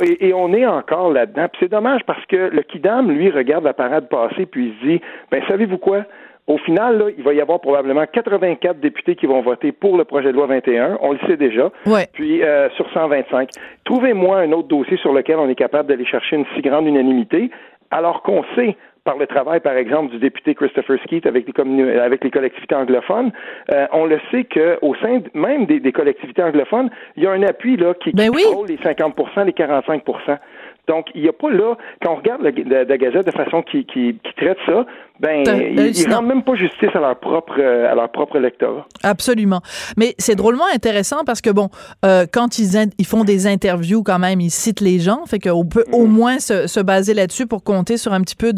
Et on est encore là-dedans. Puis c'est dommage parce que le Kidam, lui, regarde la parade passer, puis il se dit, ben savez-vous quoi? Au final, là, il va y avoir probablement 84 députés qui vont voter pour le projet de loi 21. On le sait déjà. Ouais. Puis, sur 125. Trouvez-moi un autre dossier sur lequel on est capable d'aller chercher une si grande unanimité, alors qu'on sait, par le travail, par exemple, du député Christopher Skeet avec les collectivités anglophones, on le sait qu'au sein même des collectivités anglophones, il y a un appui là qui contrôle les 50%, les 45%. Donc, il n'y a pas là, quand on regarde la Gazette de façon qui traite ça, ben, ils ne rendent même pas justice à leur propre électorat. Absolument. Mais c'est drôlement intéressant parce que, bon, quand ils font des interviews quand même, ils citent les gens, fait qu'on peut au moins se baser là-dessus pour compter sur un petit peu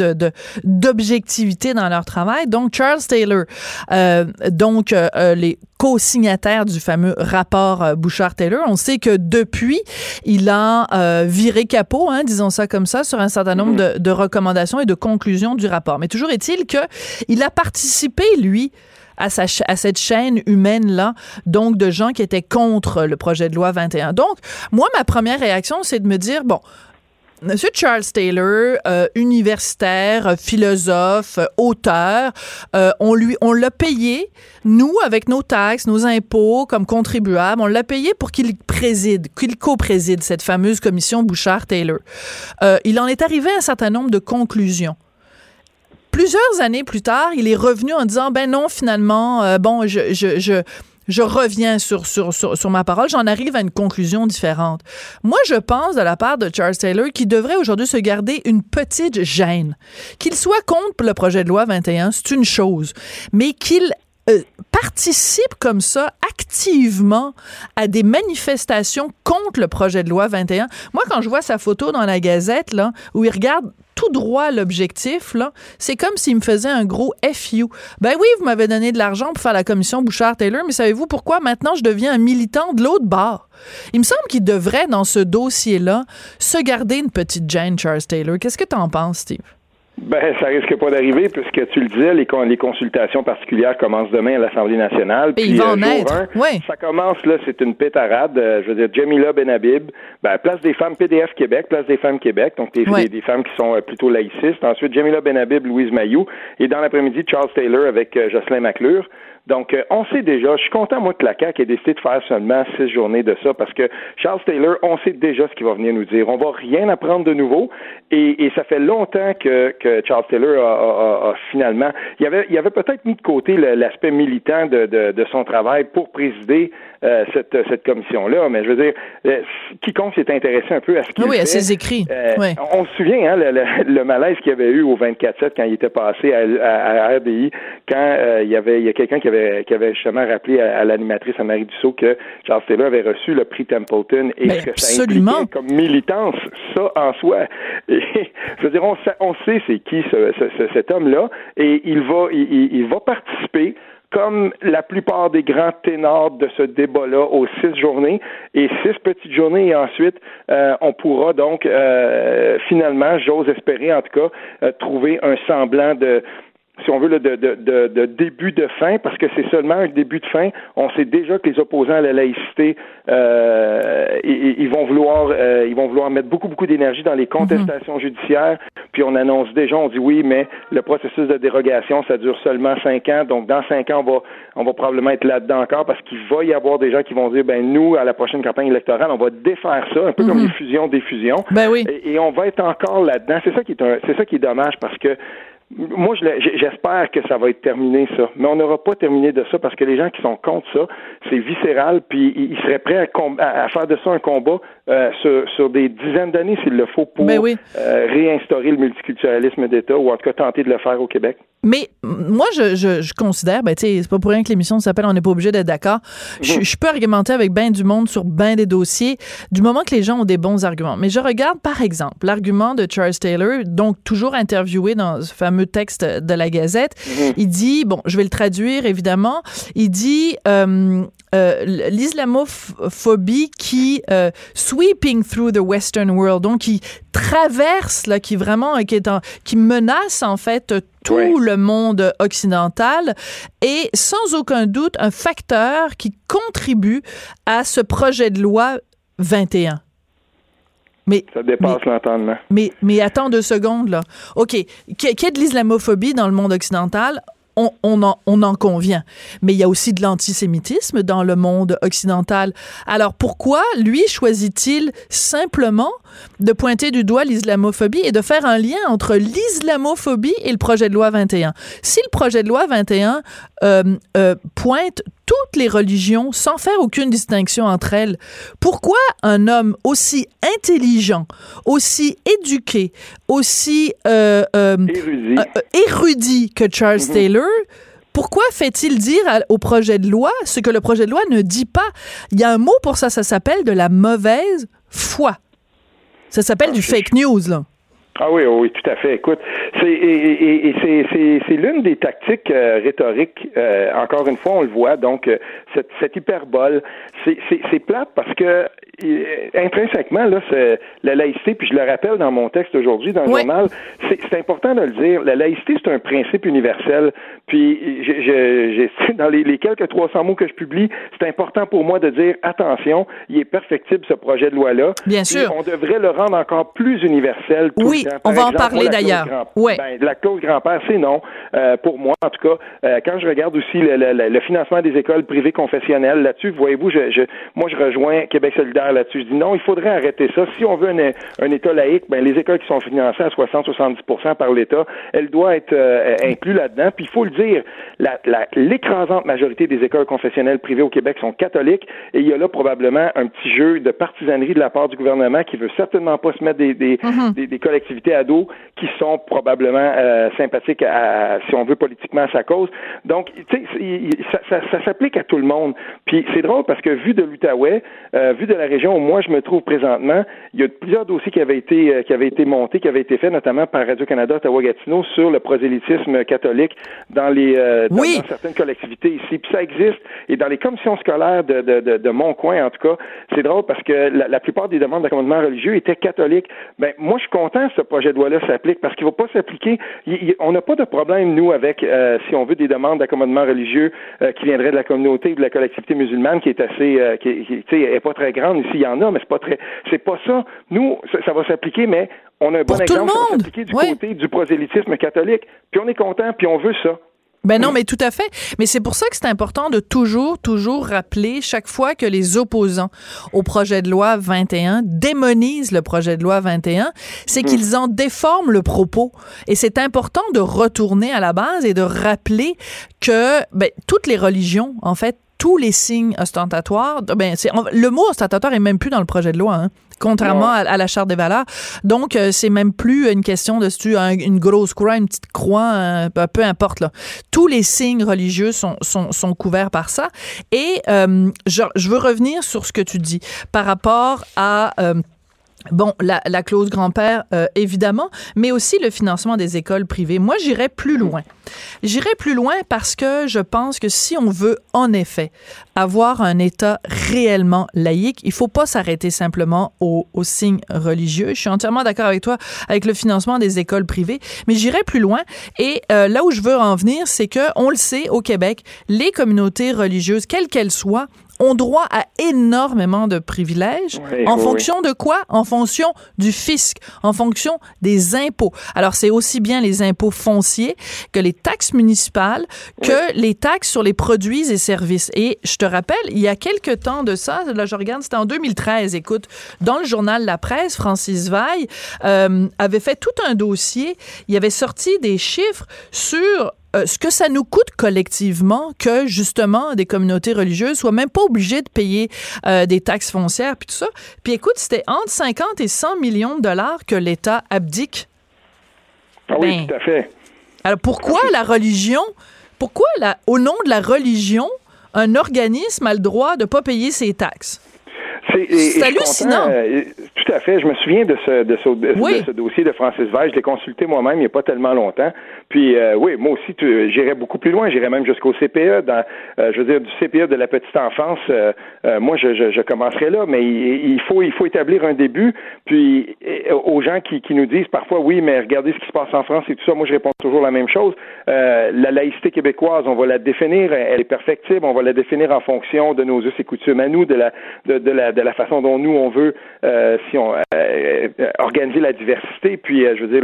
d'objectivité dans leur travail. Donc, Charles Taylor, les co-signataires du fameux rapport Bouchard-Taylor, on sait que depuis, il a viré capot, hein, disons ça comme ça, sur un certain nombre de recommandations et de conclusions du rapport. Mais toujours est-il qu'il a participé, lui, à cette chaîne humaine-là, donc de gens qui étaient contre le projet de loi 21. Donc, moi, ma première réaction, c'est de me dire, bon, Monsieur Charles Taylor, universitaire, philosophe, auteur, on l'a payé, nous, avec nos taxes, nos impôts, comme contribuables, on l'a payé pour qu'il préside, qu'il co-préside cette fameuse commission Bouchard-Taylor. Il en est arrivé à un certain nombre de conclusions. Plusieurs années plus tard, il est revenu en disant, ben non, finalement, bon, je reviens sur ma parole, j'en arrive à une conclusion différente. Moi, je pense de la part de Charles Taylor qu'il devrait aujourd'hui se garder une petite gêne. Qu'il soit contre le projet de loi 21, c'est une chose, mais qu'il participe comme ça activement à des manifestations contre le projet de loi 21. Moi, quand je vois sa photo dans la Gazette, là, où il regarde tout droit l'objectif, là, c'est comme s'il me faisait un gros FU. Ben oui, vous m'avez donné de l'argent pour faire la commission Bouchard-Taylor, mais savez-vous pourquoi maintenant je deviens un militant de l'autre bord? Il me semble qu'il devrait, dans ce dossier-là, se garder une petite gêne, Charles Taylor. Qu'est-ce que t'en penses, Steve? Ben, ça risque pas d'arriver, puisque tu le disais, les consultations particulières commencent demain à l'Assemblée nationale. Puis il va en être. Oui. Ça commence, là, c'est une pétarade. Je veux dire, Jamila Benhabib, ben, place des femmes PDF Québec, place des femmes Québec, donc des femmes qui sont plutôt laïcistes. Ensuite, Jamila Benhabib, Louise Mailloux, et dans l'après-midi, Charles Taylor avec Jocelyn Maclure. Donc, on sait déjà. Je suis content, moi, que la CAQ ait décidé de faire seulement 6 journées de ça, parce que Charles Taylor, on sait déjà ce qu'il va venir nous dire. On va rien apprendre de nouveau, et ça fait longtemps que Charles Taylor a finalement... Il avait peut-être mis de côté l'aspect militant de son travail pour présider cette commission-là, mais je veux dire, quiconque s'est intéressé un peu à ce qu'il fait, à ses écrits. On se souvient, hein, le malaise qu'il y avait eu au 24/7 quand il était passé à RDI, quand il y a quelqu'un qui avait justement rappelé à l'animatrice, à Marie Dussault, que Charles Taylor avait reçu le prix Templeton et que absolument. Ça impliquait comme militance, ça en soi. Et, je veux dire, on sait c'est qui cet homme-là, et il va participer comme la plupart des grands ténors de ce débat-là aux 6 journées et 6 petites journées, et ensuite on pourra donc finalement, j'ose espérer en tout cas, trouver un semblant de, si on veut, de début de fin, parce que c'est seulement un début de fin. On sait déjà que les opposants à la laïcité, ils vont vouloir mettre beaucoup d'énergie dans les contestations judiciaires. Puis on annonce déjà, on dit oui, mais le processus de dérogation, ça dure seulement 5 ans. Donc dans 5 ans, on va probablement être là-dedans encore, parce qu'il va y avoir des gens qui vont dire, ben nous, à la prochaine campagne électorale, on va défaire ça, un peu comme les fusions. Ben oui. Et on va être encore là-dedans. C'est ça qui est dommage, parce que moi, j'espère que ça va être terminé, ça. Mais on n'aura pas terminé de ça, parce que les gens qui sont contre ça, c'est viscéral, puis ils seraient prêts à faire de ça un combat sur des dizaines d'années, s'il le faut, pour réinstaurer le multiculturalisme d'État, ou en tout cas tenter de le faire au Québec. Mais moi, je considère, tu sais, c'est pas pour rien que l'émission s'appelle « On n'est pas obligé d'être d'accord ». Je peux argumenter avec ben du monde sur ben des dossiers, du moment que les gens ont des bons arguments. Mais je regarde, par exemple, l'argument de Charles Taylor, donc toujours interviewé dans ce fameux texte de la Gazette. Il dit, bon, je vais le traduire, évidemment, il dit... l'islamophobie qui sweeping through the Western world, donc qui traverse là, qui menace en fait tout le monde occidental, est sans aucun doute un facteur qui contribue à ce projet de loi 21. Mais, ça dépasse l'entendement. Mais attends 2 secondes là. OK, qu'il y ait de l'islamophobie dans le monde occidental, on en convient. Mais il y a aussi de l'antisémitisme dans le monde occidental. Alors pourquoi, lui, choisit-il simplement de pointer du doigt l'islamophobie et de faire un lien entre l'islamophobie et le projet de loi 21? Si le projet de loi 21 pointe toutes les religions sans faire aucune distinction entre elles, pourquoi un homme aussi intelligent, aussi éduqué, aussi érudit que Charles Taylor, pourquoi fait-il dire au projet de loi ce que le projet de loi ne dit pas? Il y a un mot pour ça, ça s'appelle de la mauvaise foi. Ça s'appelle du fake news, là. Ah oui, tout à fait. Écoute, c'est l'une des tactiques rhétoriques. Encore une fois, on le voit. Donc, cette hyperbole, c'est plate parce que intrinsèquement, là, la laïcité, puis je le rappelle dans mon texte aujourd'hui, dans le journal, c'est important de le dire, la laïcité, c'est un principe universel, puis dans les quelques 300 mots que je publie, c'est important pour moi de dire, attention, il est perfectible ce projet de loi-là. Bien sûr. On devrait le rendre encore plus universel. Oui, on va en parler d'ailleurs. La clause grand-père, c'est non. Pour moi, en tout cas, quand je regarde aussi le financement des écoles privées confessionnelles, là-dessus, voyez-vous, moi, je rejoins Québec solidaire là-dessus. Je dis non, il faudrait arrêter ça. Si on veut un État laïque, ben les écoles qui sont financées à 60-70% par l'État, elles doivent être incluses là-dedans. Puis il faut le dire, l'écrasante majorité des écoles confessionnelles privées au Québec sont catholiques, et il y a là probablement un petit jeu de partisanerie de la part du gouvernement qui veut certainement pas se mettre des collectivités à dos qui sont probablement sympathiques si on veut politiquement à sa cause. Donc, tu sais, ça s'applique à tout le monde. Puis c'est drôle parce que vu de l'Outaouais, vu de la région où moi je me trouve présentement, il y a plusieurs dossiers qui avaient été montés, qui avaient été faits, notamment par Radio-Canada, Ottawa-Gatineau, sur le prosélytisme catholique dans dans certaines collectivités ici. Puis ça existe, et dans les commissions scolaires de mon coin, en tout cas, c'est drôle parce que la plupart des demandes d'accommodement religieux étaient catholiques. Ben moi je suis content que ce projet de loi-là s'applique, parce qu'il ne va pas s'appliquer. On n'a pas de problème, nous, avec, si on veut, des demandes d'accommodement religieux qui viendraient de la communauté ou de la collectivité musulmane, qui est assez, tu sais, n'est pas très grande. Ici, il y en a, mais c'est pas ça. Nous, ça va s'appliquer, mais on a un bon exemple qui va s'appliquer du côté du prosélytisme catholique. Puis on est content, puis on veut ça. Ben non, mais tout à fait. Mais c'est pour ça que c'est important de toujours rappeler chaque fois que les opposants au projet de loi 21 démonisent le projet de loi 21, c'est qu'ils en déforment le propos. Et c'est important de retourner à la base et de rappeler que toutes les religions, en fait, tous les signes ostentatoires, le mot ostentatoire est même plus dans le projet de loi, hein, contrairement à la Charte des valeurs. Donc, c'est même plus une question de si tu as une grosse croix, une petite croix, peu importe. Là. Tous les signes religieux sont couverts par ça. Et je veux revenir sur ce que tu dis par rapport à... la clause grand-père, évidemment, mais aussi le financement des écoles privées. Moi, j'irais plus loin. J'irais plus loin parce que je pense que si on veut, en effet, avoir un État réellement laïque, il ne faut pas s'arrêter simplement aux signes religieux. Je suis entièrement d'accord avec toi avec le financement des écoles privées, mais j'irais plus loin. Et là où je veux en venir, c'est qu'on le sait, au Québec, les communautés religieuses, quelles qu'elles soient, ont droit à énormément de privilèges. En fonction de quoi? En fonction du fisc, en fonction des impôts. Alors, c'est aussi bien les impôts fonciers que les taxes municipales, que les taxes sur les produits et services. Et je te rappelle, il y a quelques temps de ça, là, je regarde, c'était en 2013, écoute, dans le journal La Presse, Francis Veil avait fait tout un dossier. Il avait sorti des chiffres sur... ce que ça nous coûte collectivement que, justement, des communautés religieuses soient même pas obligées de payer des taxes foncières puis tout ça. Puis écoute, c'était entre 50 et 100 millions de dollars que l'État abdique. Ah oui, tout à fait. Alors, pourquoi la religion... Pourquoi, au nom de la religion, un organisme a le droit de ne pas payer ses taxes? C'est hallucinant. Tout à fait. Je me souviens de ce dossier de Francis Veil. Je l'ai consulté moi-même il n'y a pas tellement longtemps. Puis oui, moi aussi, j'irais beaucoup plus loin. J'irais même jusqu'au CPE. Je veux dire, du CPE de la petite enfance, moi, je commencerais là. Mais il faut établir un début. Puis aux gens qui nous disent parfois, oui, mais regardez ce qui se passe en France et tout ça, moi, je réponds toujours la même chose. La laïcité québécoise, on va la définir. Elle est perfectible. On va la définir en fonction de nos us et coutumes à nous, de la façon dont nous, on veut... organiser la diversité, puis je veux dire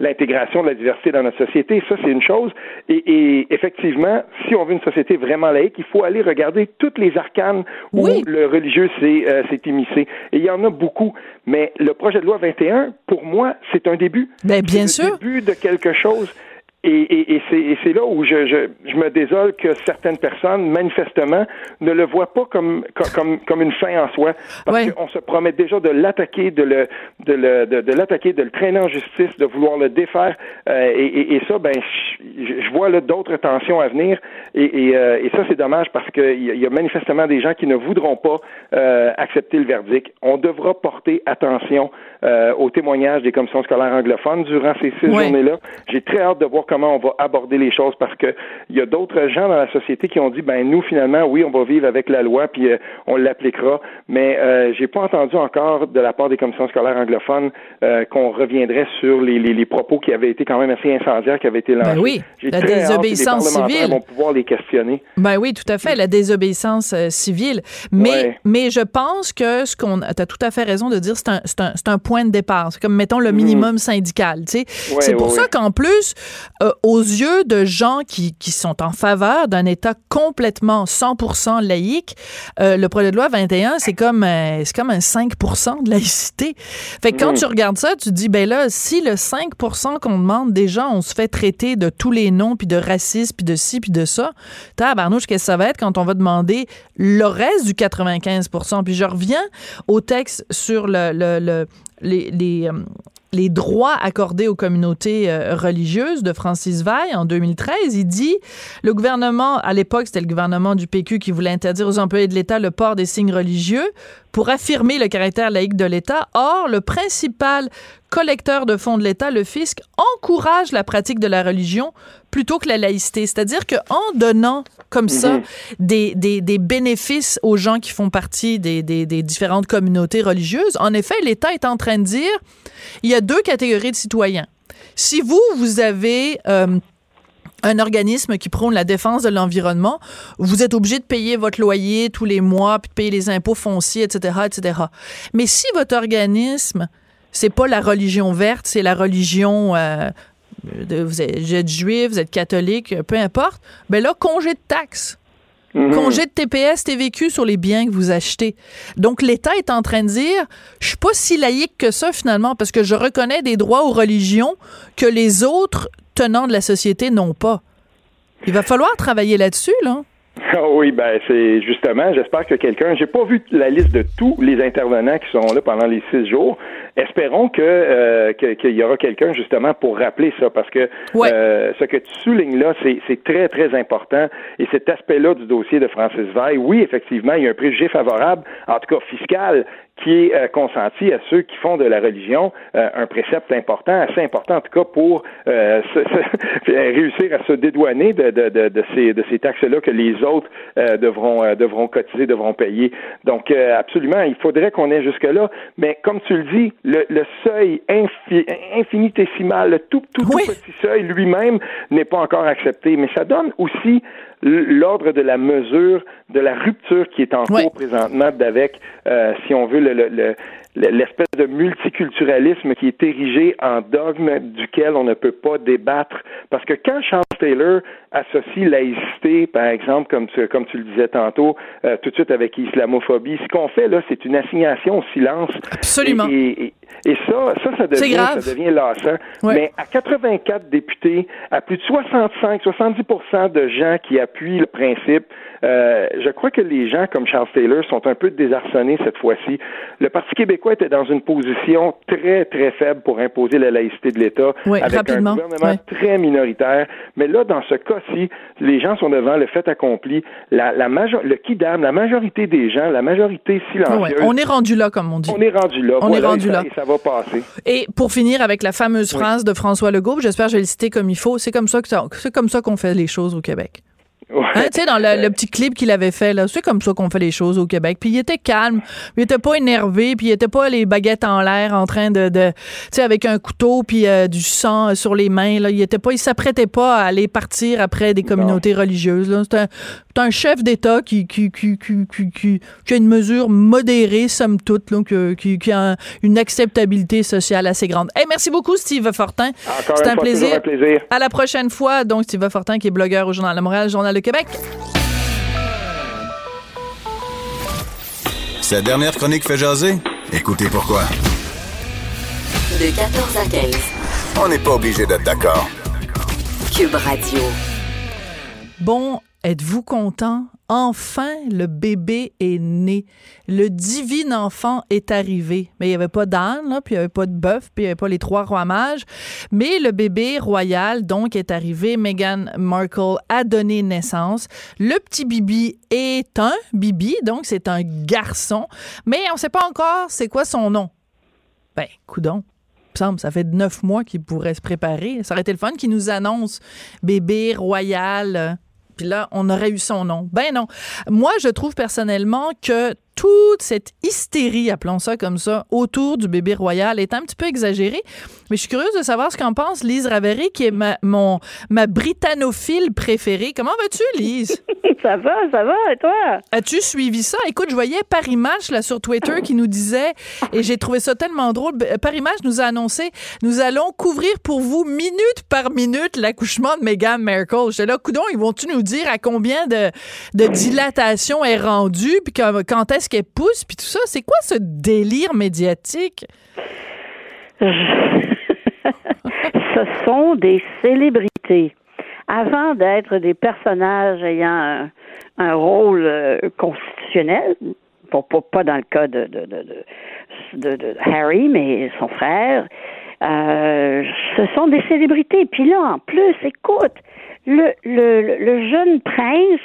l'intégration de la diversité dans notre société, ça c'est une chose, et effectivement si on veut une société vraiment laïque, il faut aller regarder toutes les arcanes où le religieux s'est immiscé, et il y en a beaucoup, mais le projet de loi 21, pour moi, c'est un début. Bien sûr. Début de quelque chose. Et c'est là où je me désole que certaines personnes, manifestement, ne le voient pas comme une fin en soi. Parce qu'on se promet déjà de l'attaquer, de l'attaquer, de le traîner en justice, de vouloir le défaire. Et ça, je vois là d'autres tensions à venir. Et ça, c'est dommage parce que il y a manifestement des gens qui ne voudront pas accepter le verdict. On devra porter attention aux témoignages des commissions scolaires anglophones durant ces six journées-là. J'ai très hâte de voir comment on va aborder les choses, parce que il y a d'autres gens dans la société qui ont dit nous finalement on va vivre avec la loi puis on l'appliquera, mais j'ai pas entendu encore de la part des commissions scolaires anglophones qu'on reviendrait sur les propos qui avaient été quand même assez incendiaires qui avaient été lancés. La désobéissance civile. Vont pouvoir les questionner. Tout à fait, la désobéissance civile. Mais je pense que t'as tout à fait raison de dire c'est un point de départ. C'est comme mettons le minimum syndical. Tu sais, c'est pour ça qu'en plus aux yeux de gens qui sont en faveur d'un État complètement 100% laïque, le projet de loi 21, c'est comme un 5% de laïcité. Fait que quand tu regardes ça, tu te dis, si le 5% qu'on demande, déjà, on se fait traiter de tous les noms, puis de racisme, puis de ci, puis de ça, tabarnouche, qu'est-ce que ça va être quand on va demander le reste du 95%? Puis je reviens au texte sur les droits accordés aux communautés religieuses de Francis Veil en 2013. Il dit, le gouvernement, à l'époque, c'était le gouvernement du PQ qui voulait interdire aux employés de l'État le port des signes religieux pour affirmer le caractère laïque de l'État. Or, le principal collecteur de fonds de l'État, le fisc, encourage la pratique de la religion plutôt que la laïcité. C'est-à-dire qu'en donnant comme ça des bénéfices aux gens qui font partie des différentes communautés religieuses, en effet, l'État est en train de dire, il y a deux catégories de citoyens. Si vous avez un organisme qui prône la défense de l'environnement, vous êtes obligé de payer votre loyer tous les mois, puis de payer les impôts fonciers, etc., etc. Mais si votre organisme, c'est pas la religion verte, c'est la religion vous êtes juif, vous êtes catholique, peu importe, ben là, congé de taxes. Mm-hmm. Congé de TPS, TVQ sur les biens que vous achetez. Donc, l'État est en train de dire, je suis pas si laïque que ça, finalement, parce que je reconnais des droits aux religions que les autres tenants de la société n'ont pas. Il va falloir travailler là-dessus, là. Ah oui, ben c'est justement, j'espère que quelqu'un, j'ai pas vu la liste de tous les intervenants qui sont là pendant les 6 jours. Espérons que qu'il y aura quelqu'un justement pour rappeler ça, parce que ouais. Ce que tu soulignes là, c'est très très important, et cet aspect-là du dossier de Francis Veil, oui, effectivement, il y a un préjugé favorable, en tout cas fiscal, qui est consenti à ceux qui font de la religion un précepte important, assez important en tout cas pour réussir à se dédouaner de ces taxes-là que les autres devront cotiser, devront payer. Donc absolument, il faudrait qu'on aille jusque-là, mais comme tu le dis, le seuil infinitésimal, le tout oui. petit seuil lui-même n'est pas encore accepté, mais ça donne aussi l'ordre de la mesure, de la rupture qui est en cours présentement avec, si on veut, l'espèce de multiculturalisme qui est érigé en dogme duquel on ne peut pas débattre. Parce que quand Charles Taylor associe laïcité, par exemple, comme tu le disais tantôt, tout de suite avec islamophobie, ce qu'on fait là, c'est une assignation au silence. Absolument. Et ça devient lassant. Ouais. Mais à 84 députés, à plus de 70% de gens qui appuient le principe, je crois que les gens comme Charles Taylor sont un peu désarçonnés cette fois-ci. Le Parti québécois était dans une position très, très faible pour imposer la laïcité de l'État avec un gouvernement très minoritaire. Mais là, dans ce cas-ci, les gens sont devant le fait accompli. Le quidam, la majorité des gens, la majorité silencieuse. Ouais. On est rendu là, comme on dit. On est rendu là. Et ça va passer. Et pour finir avec la fameuse phrase de François Legault, j'espère que je vais le citer comme il faut, c'est comme ça qu'on fait les choses au Québec. Ouais. Hein, tu sais, dans le petit clip qu'il avait fait, là, c'est comme ça qu'on fait les choses au Québec. Puis il était calme, il était pas énervé, puis il était pas les baguettes en l'air en train de tu sais, avec un couteau puis du sang sur les mains, là. Il s'apprêtait pas à aller partir après des communautés religieuses, là. C'est un chef d'État qui a une mesure modérée, somme toute, là, qui a une acceptabilité sociale assez grande. Hey, merci beaucoup, Steve Fortin. C'était un plaisir. À la prochaine fois. Donc, Steve Fortin, qui est blogueur au Journal de Montréal, Journal de Québec. Sa dernière chronique fait jaser. Écoutez pourquoi. De 14 à 15. On n'est pas obligé d'être d'accord. Cube Radio. Bon, êtes-vous content? Enfin, le bébé est né. Le divin enfant est arrivé. Mais il n'y avait pas d'âne, là, puis il n'y avait pas de bœuf, puis il n'y avait pas les 3 rois mages. Mais le bébé royal, donc, est arrivé. Meghan Markle a donné naissance. Le petit bibi est un bibi, donc c'est un garçon. Mais on ne sait pas encore c'est quoi son nom. Ben, coudonc. Ça fait 9 mois qu'il pourrait se préparer. Ça aurait été le fun qu'il nous annonce bébé royal. Puis là, on aurait eu son nom. Ben non. Moi, je trouve personnellement que toute cette hystérie, appelons ça comme ça, autour du bébé royal est un petit peu exagérée. Mais je suis curieuse de savoir ce qu'en pense Lise Ravary, qui est ma britannophile préférée. Comment vas-tu, Lise? Ça va, et toi? As-tu suivi ça? Écoute, je voyais Paris Match là, sur Twitter qui nous disait, et j'ai trouvé ça tellement drôle, Paris Match nous a annoncé, nous allons couvrir pour vous, minute par minute, l'accouchement de Meghan Markle. J'étais là, coudonc, ils vont-tu nous dire à combien de dilatation est rendue, puis quand est-ce qu'elle pousse, puis tout ça? C'est quoi ce délire médiatique? Ce sont des célébrités. Avant d'être des personnages ayant un rôle constitutionnel, pas dans le cas de Harry, mais son frère, ce sont des célébrités. Puis là, en plus, écoute, le jeune prince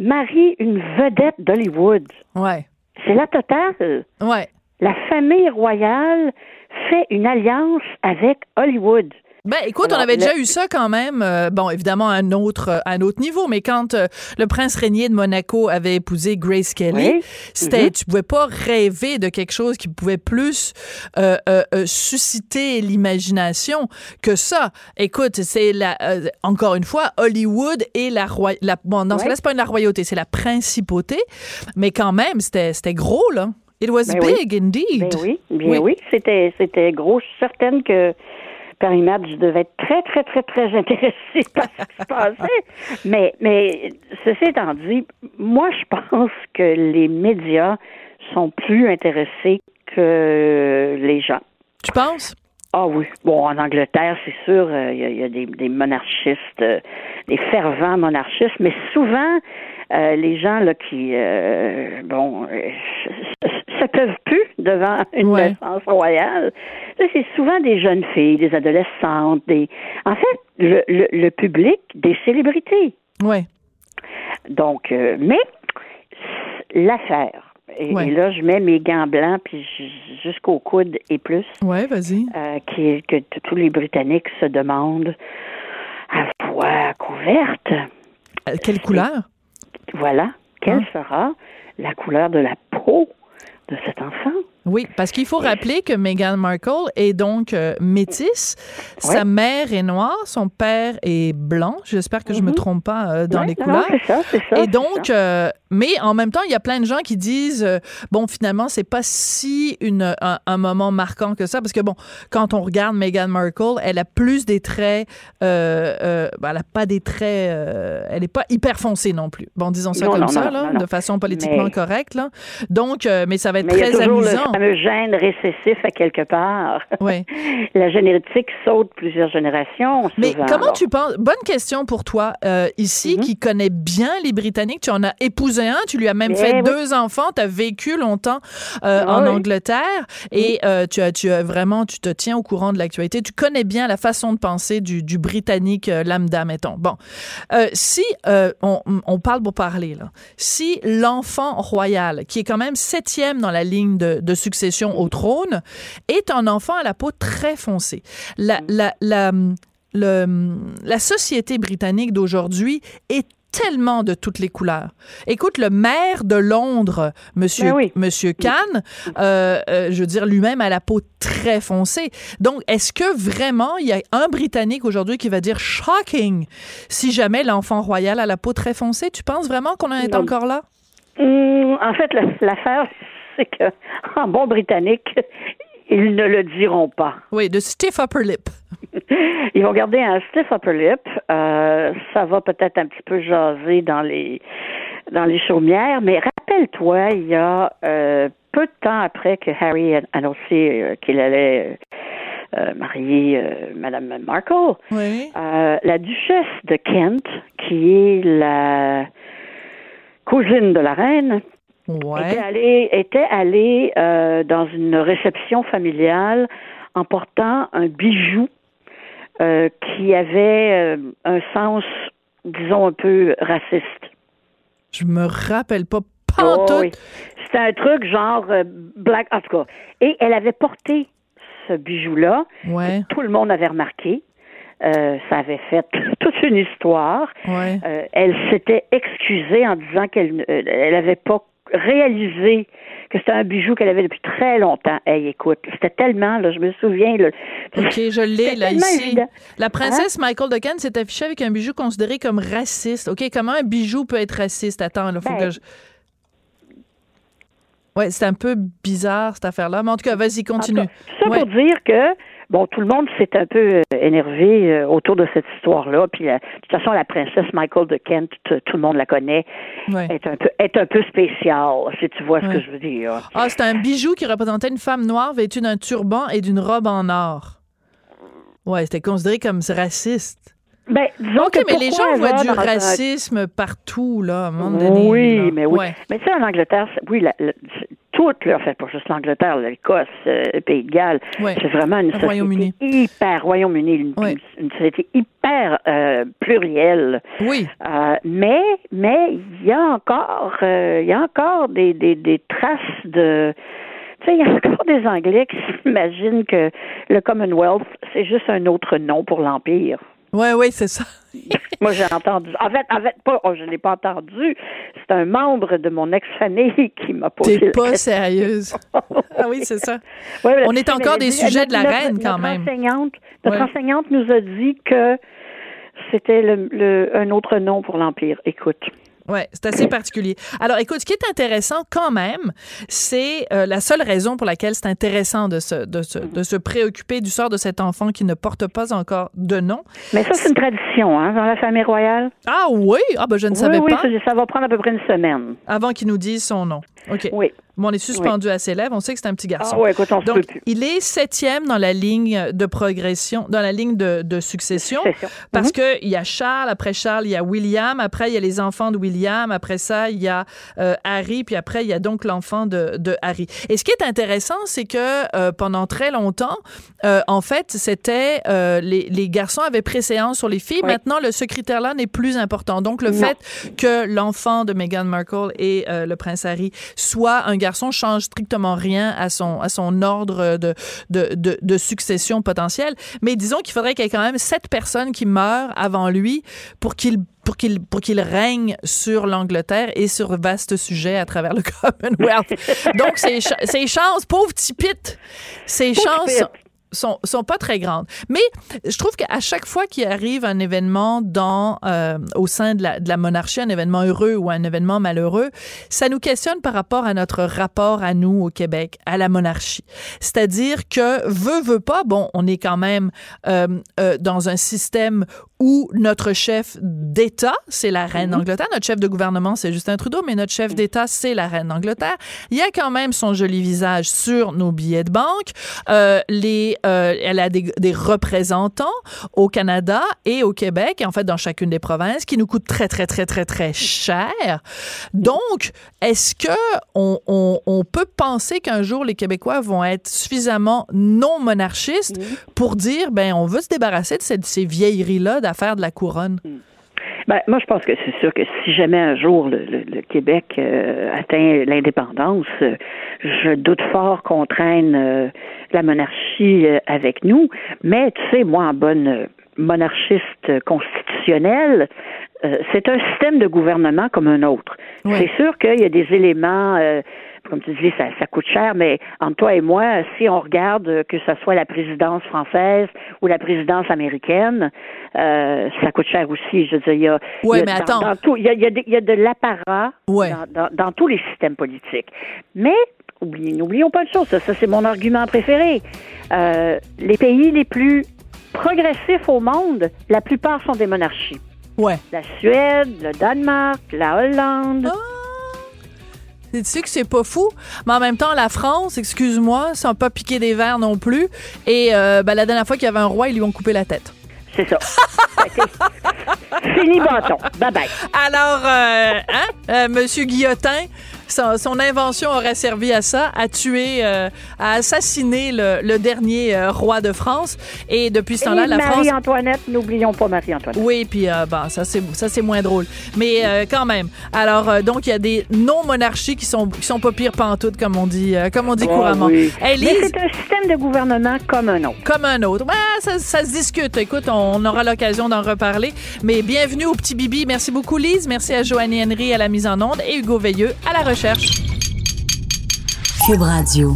marie une vedette d'Hollywood. Ouais. C'est la totale. Ouais. La famille royale fait une alliance avec Hollywood. Ben, écoute, on avait déjà eu ça quand même, bon, évidemment, à un autre niveau, mais quand le prince Rainier de Monaco avait épousé Grace Kelly, oui. C'était, tu pouvais pas rêver de quelque chose qui pouvait plus susciter l'imagination que ça. Écoute, c'est encore une fois, Hollywood et bon, dans ce cas-là, c'est pas la royauté, c'est la principauté, mais quand même, c'était gros, là. It was big, indeed. Ben oui, c'était gros, certaine que Paris-Match, je devais être très, très, très, très intéressée par ce qui se passait. Mais ceci étant dit, moi, je pense que les médias sont plus intéressés que les gens. Tu penses? Ah oui. Bon, en Angleterre, c'est sûr, il y a des monarchistes, des fervents monarchistes, mais souvent, les gens là qui, se peuvent plus devant une naissance royale. Là, c'est souvent des jeunes filles, des adolescentes, En fait, le public des célébrités. Oui. Donc, mais l'affaire. Et là, je mets mes gants blancs puis jusqu'au coude et plus. Ouais, vas-y. Que tous les Britanniques se demandent à voix couverte. Quelle couleur? Voilà. Quelle sera la couleur de la peau de cet enfant? Oui, parce qu'il faut rappeler que Meghan Markle est donc métisse. Ouais. Sa mère est noire, son père est blanc. J'espère que je ne me trompe pas dans les couleurs. Non, c'est ça. Et donc, mais en même temps, il y a plein de gens qui disent bon, finalement, c'est pas si un moment marquant que ça, parce que bon, quand on regarde Meghan Markle, elle a plus des traits, elle a pas des traits, elle n'est pas hyper foncée non plus. Bon, disons ça non, de façon politiquement correcte. Là. Donc, mais ça va être très amusant. Le fameux gène récessif à quelque part. Oui. La génétique saute plusieurs générations. Mais souvent, comment tu penses... Bonne question pour toi, ici, qui connaît bien les Britanniques. Tu en as épousé un, tu lui as même fait deux enfants, tu as vécu longtemps en Angleterre et tu as vraiment, tu te tiens au courant de l'actualité. Tu connais bien la façon de penser du Britannique lambda, mettons. Bon. Si, on parle pour parler, là. Si l'enfant royal, qui est quand même 7e dans la ligne de succession au trône, est un enfant à la peau très foncée. La société britannique d'aujourd'hui est tellement de toutes les couleurs. Écoute, le maire de Londres, Monsieur Khan, je veux dire, lui-même a la peau très foncée. Donc, est-ce que vraiment, il y a un Britannique aujourd'hui qui va dire « shocking » si jamais l'enfant royal a la peau très foncée? Tu penses vraiment qu'on en est encore là? En fait, l'affaire... c'est qu'en bon Britannique, ils ne le diront pas. Oui, de stiff upper lip. Ils vont garder un stiff upper lip. Ça va peut-être un petit peu jaser dans les chaumières, mais rappelle-toi, il y a peu de temps après que Harry a annoncé qu'il allait marier Madame Markle, la duchesse de Kent, qui est la cousine de la reine, était allée dans une réception familiale en portant un bijou qui avait un sens, disons, un peu raciste. Je me rappelle pas en tout. Oui. C'était un truc genre black, en tout cas. Et elle avait porté ce bijou-là. Ouais. Tout le monde avait remarqué. Ça avait fait toute une histoire. Ouais. Elle s'était excusée en disant qu'elle avait pas réaliser que c'était un bijou qu'elle avait depuis très longtemps. Hey, écoute, c'était tellement, là, je me souviens... Là, OK, je l'ai, là, ici. Évident. La princesse Michael de Kent s'est affichée avec un bijou considéré comme raciste. OK, comment un bijou peut être raciste? Attends, là, faut que je... Oui, c'est un peu bizarre, cette affaire-là. Mais en tout cas, vas-y, continue. Tout ça pour dire que, bon, tout le monde s'est un peu énervé autour de cette histoire-là. Puis, de toute façon, la princesse Michael de Kent, tout le monde la connaît, est un peu spéciale, si tu vois ce que je veux dire. Ah, c'est un bijou qui représentait une femme noire vêtue d'un turban et d'une robe en or. Oui, c'était considéré comme raciste. Ben, disons que mais les gens voient du racisme partout, là, à un moment donné. Oui, là. Mais oui. Ouais. Mais tu sais, en Angleterre, toutes, là, en fait, pas juste l'Angleterre, l'Écosse, le Pays de Galles, c'est vraiment une société Royaume-Uni, une société hyper plurielle. Oui. Mais il y a encore des traces de... Tu sais, il y a encore des Anglais qui s'imaginent que le Commonwealth, c'est juste un autre nom pour l'Empire. Oui, c'est ça. Moi, j'ai entendu. En fait, je ne l'ai pas entendu. C'est un membre de mon ex-famille qui m'a posé. T'es pas sérieuse. Ah oui, c'est ça. Ouais, on est encore des sujets de la reine, quand même. Notre enseignante nous a dit que c'était un autre nom pour l'Empire. Écoute. Oui, c'est assez particulier. Alors, écoute, ce qui est intéressant quand même, c'est la seule raison pour laquelle c'est intéressant de se préoccuper du sort de cet enfant qui ne porte pas encore de nom. Mais ça, c'est une tradition, hein, dans la famille royale. Ah oui? Ah ben, je ne savais pas. Oui, ça va prendre à peu près une semaine. Avant qu'il nous dise son nom. OK. Oui. Bon, on est suspendu à ses lèvres. On sait que c'est un petit garçon. Ah ouais, écoute, on se peut plus. Il est 7e dans la ligne de progression, dans la ligne de succession. Parce que il y a Charles, après Charles, il y a William, après il y a les enfants de William, après ça, il y a Harry, puis après, il y a donc l'enfant de Harry. Et ce qui est intéressant, c'est que pendant très longtemps, en fait, c'était les garçons avaient préséance sur les filles. Oui. Maintenant, le secrétaire-là n'est plus important. Donc, le fait que l'enfant de Meghan Markle et le prince Harry soit un garçon change strictement rien à son ordre de succession potentielle. Mais disons qu'il faudrait qu'il y ait quand même 7 personnes qui meurent avant lui pour qu'il règne sur l'Angleterre et sur vaste sujet à travers le Commonwealth. Donc, ses chances, pauvre petit Pitt, ses chances sont pas très grandes. Mais je trouve qu'à chaque fois qu'il arrive un événement au sein de la monarchie, un événement heureux ou un événement malheureux, ça nous questionne par rapport à notre rapport à nous au Québec, à la monarchie. C'est-à-dire que veut pas, bon, on est quand même dans un système où notre chef d'État, c'est la reine d'Angleterre. Notre chef de gouvernement, c'est Justin Trudeau, mais notre chef d'État, c'est la reine d'Angleterre. Il y a quand même son joli visage sur nos billets de banque. Elle a des représentants au Canada et au Québec, et en fait dans chacune des provinces, qui nous coûtent très, très, très, très, très cher. Donc, est-ce qu'on peut penser qu'un jour, les Québécois vont être suffisamment non-monarchistes pour dire, ben, on veut se débarrasser de ces vieilleries-là d'affaires de la couronne? Ben, moi, je pense que c'est sûr que si jamais un jour le Québec atteint l'indépendance, je doute fort qu'on traîne la monarchie avec nous. Mais, tu sais, moi, en bonne monarchiste constitutionnelle, c'est un système de gouvernement comme un autre. Oui. C'est sûr qu'il y a des éléments... Comme tu dis, ça coûte cher, mais entre toi et moi, si on regarde que ce soit la présidence française ou la présidence américaine, ça coûte cher aussi. Je veux dire, il y a de l'apparat dans tous les systèmes politiques. Mais n'oublions pas une chose, ça c'est mon argument préféré. Les pays les plus progressifs au monde, la plupart sont des monarchies. Ouais. La Suède, le Danemark, la Hollande... Oh! Tu sais que c'est pas fou, mais en même temps, la France, excuse-moi, ils sont pas piqués des verres non plus. Et la dernière fois qu'il y avait un roi, ils lui ont coupé la tête. C'est ça. Fini bâton. Bye-bye. Alors, Monsieur Guillotin, son invention aurait servi à ça, à tuer, à assassiner le dernier roi de France. Et depuis ce temps-là, la France... Marie-Antoinette, n'oublions pas Marie-Antoinette. Oui, puis ça c'est moins drôle. Mais quand même. Alors, donc, il y a des non-monarchies qui sont pas pires pantoute, comme on dit couramment. Oui. Hey, Lise, mais c'est un système de gouvernement comme un autre. Comme un autre. Ben, ça se discute. Écoute, on aura l'occasion d'en reparler. Mais bienvenue au Petit Bibi. Merci beaucoup, Lise. Merci à Joannie Henry à la mise en onde et Hugo Veilleux à la recherche. Cube Radio.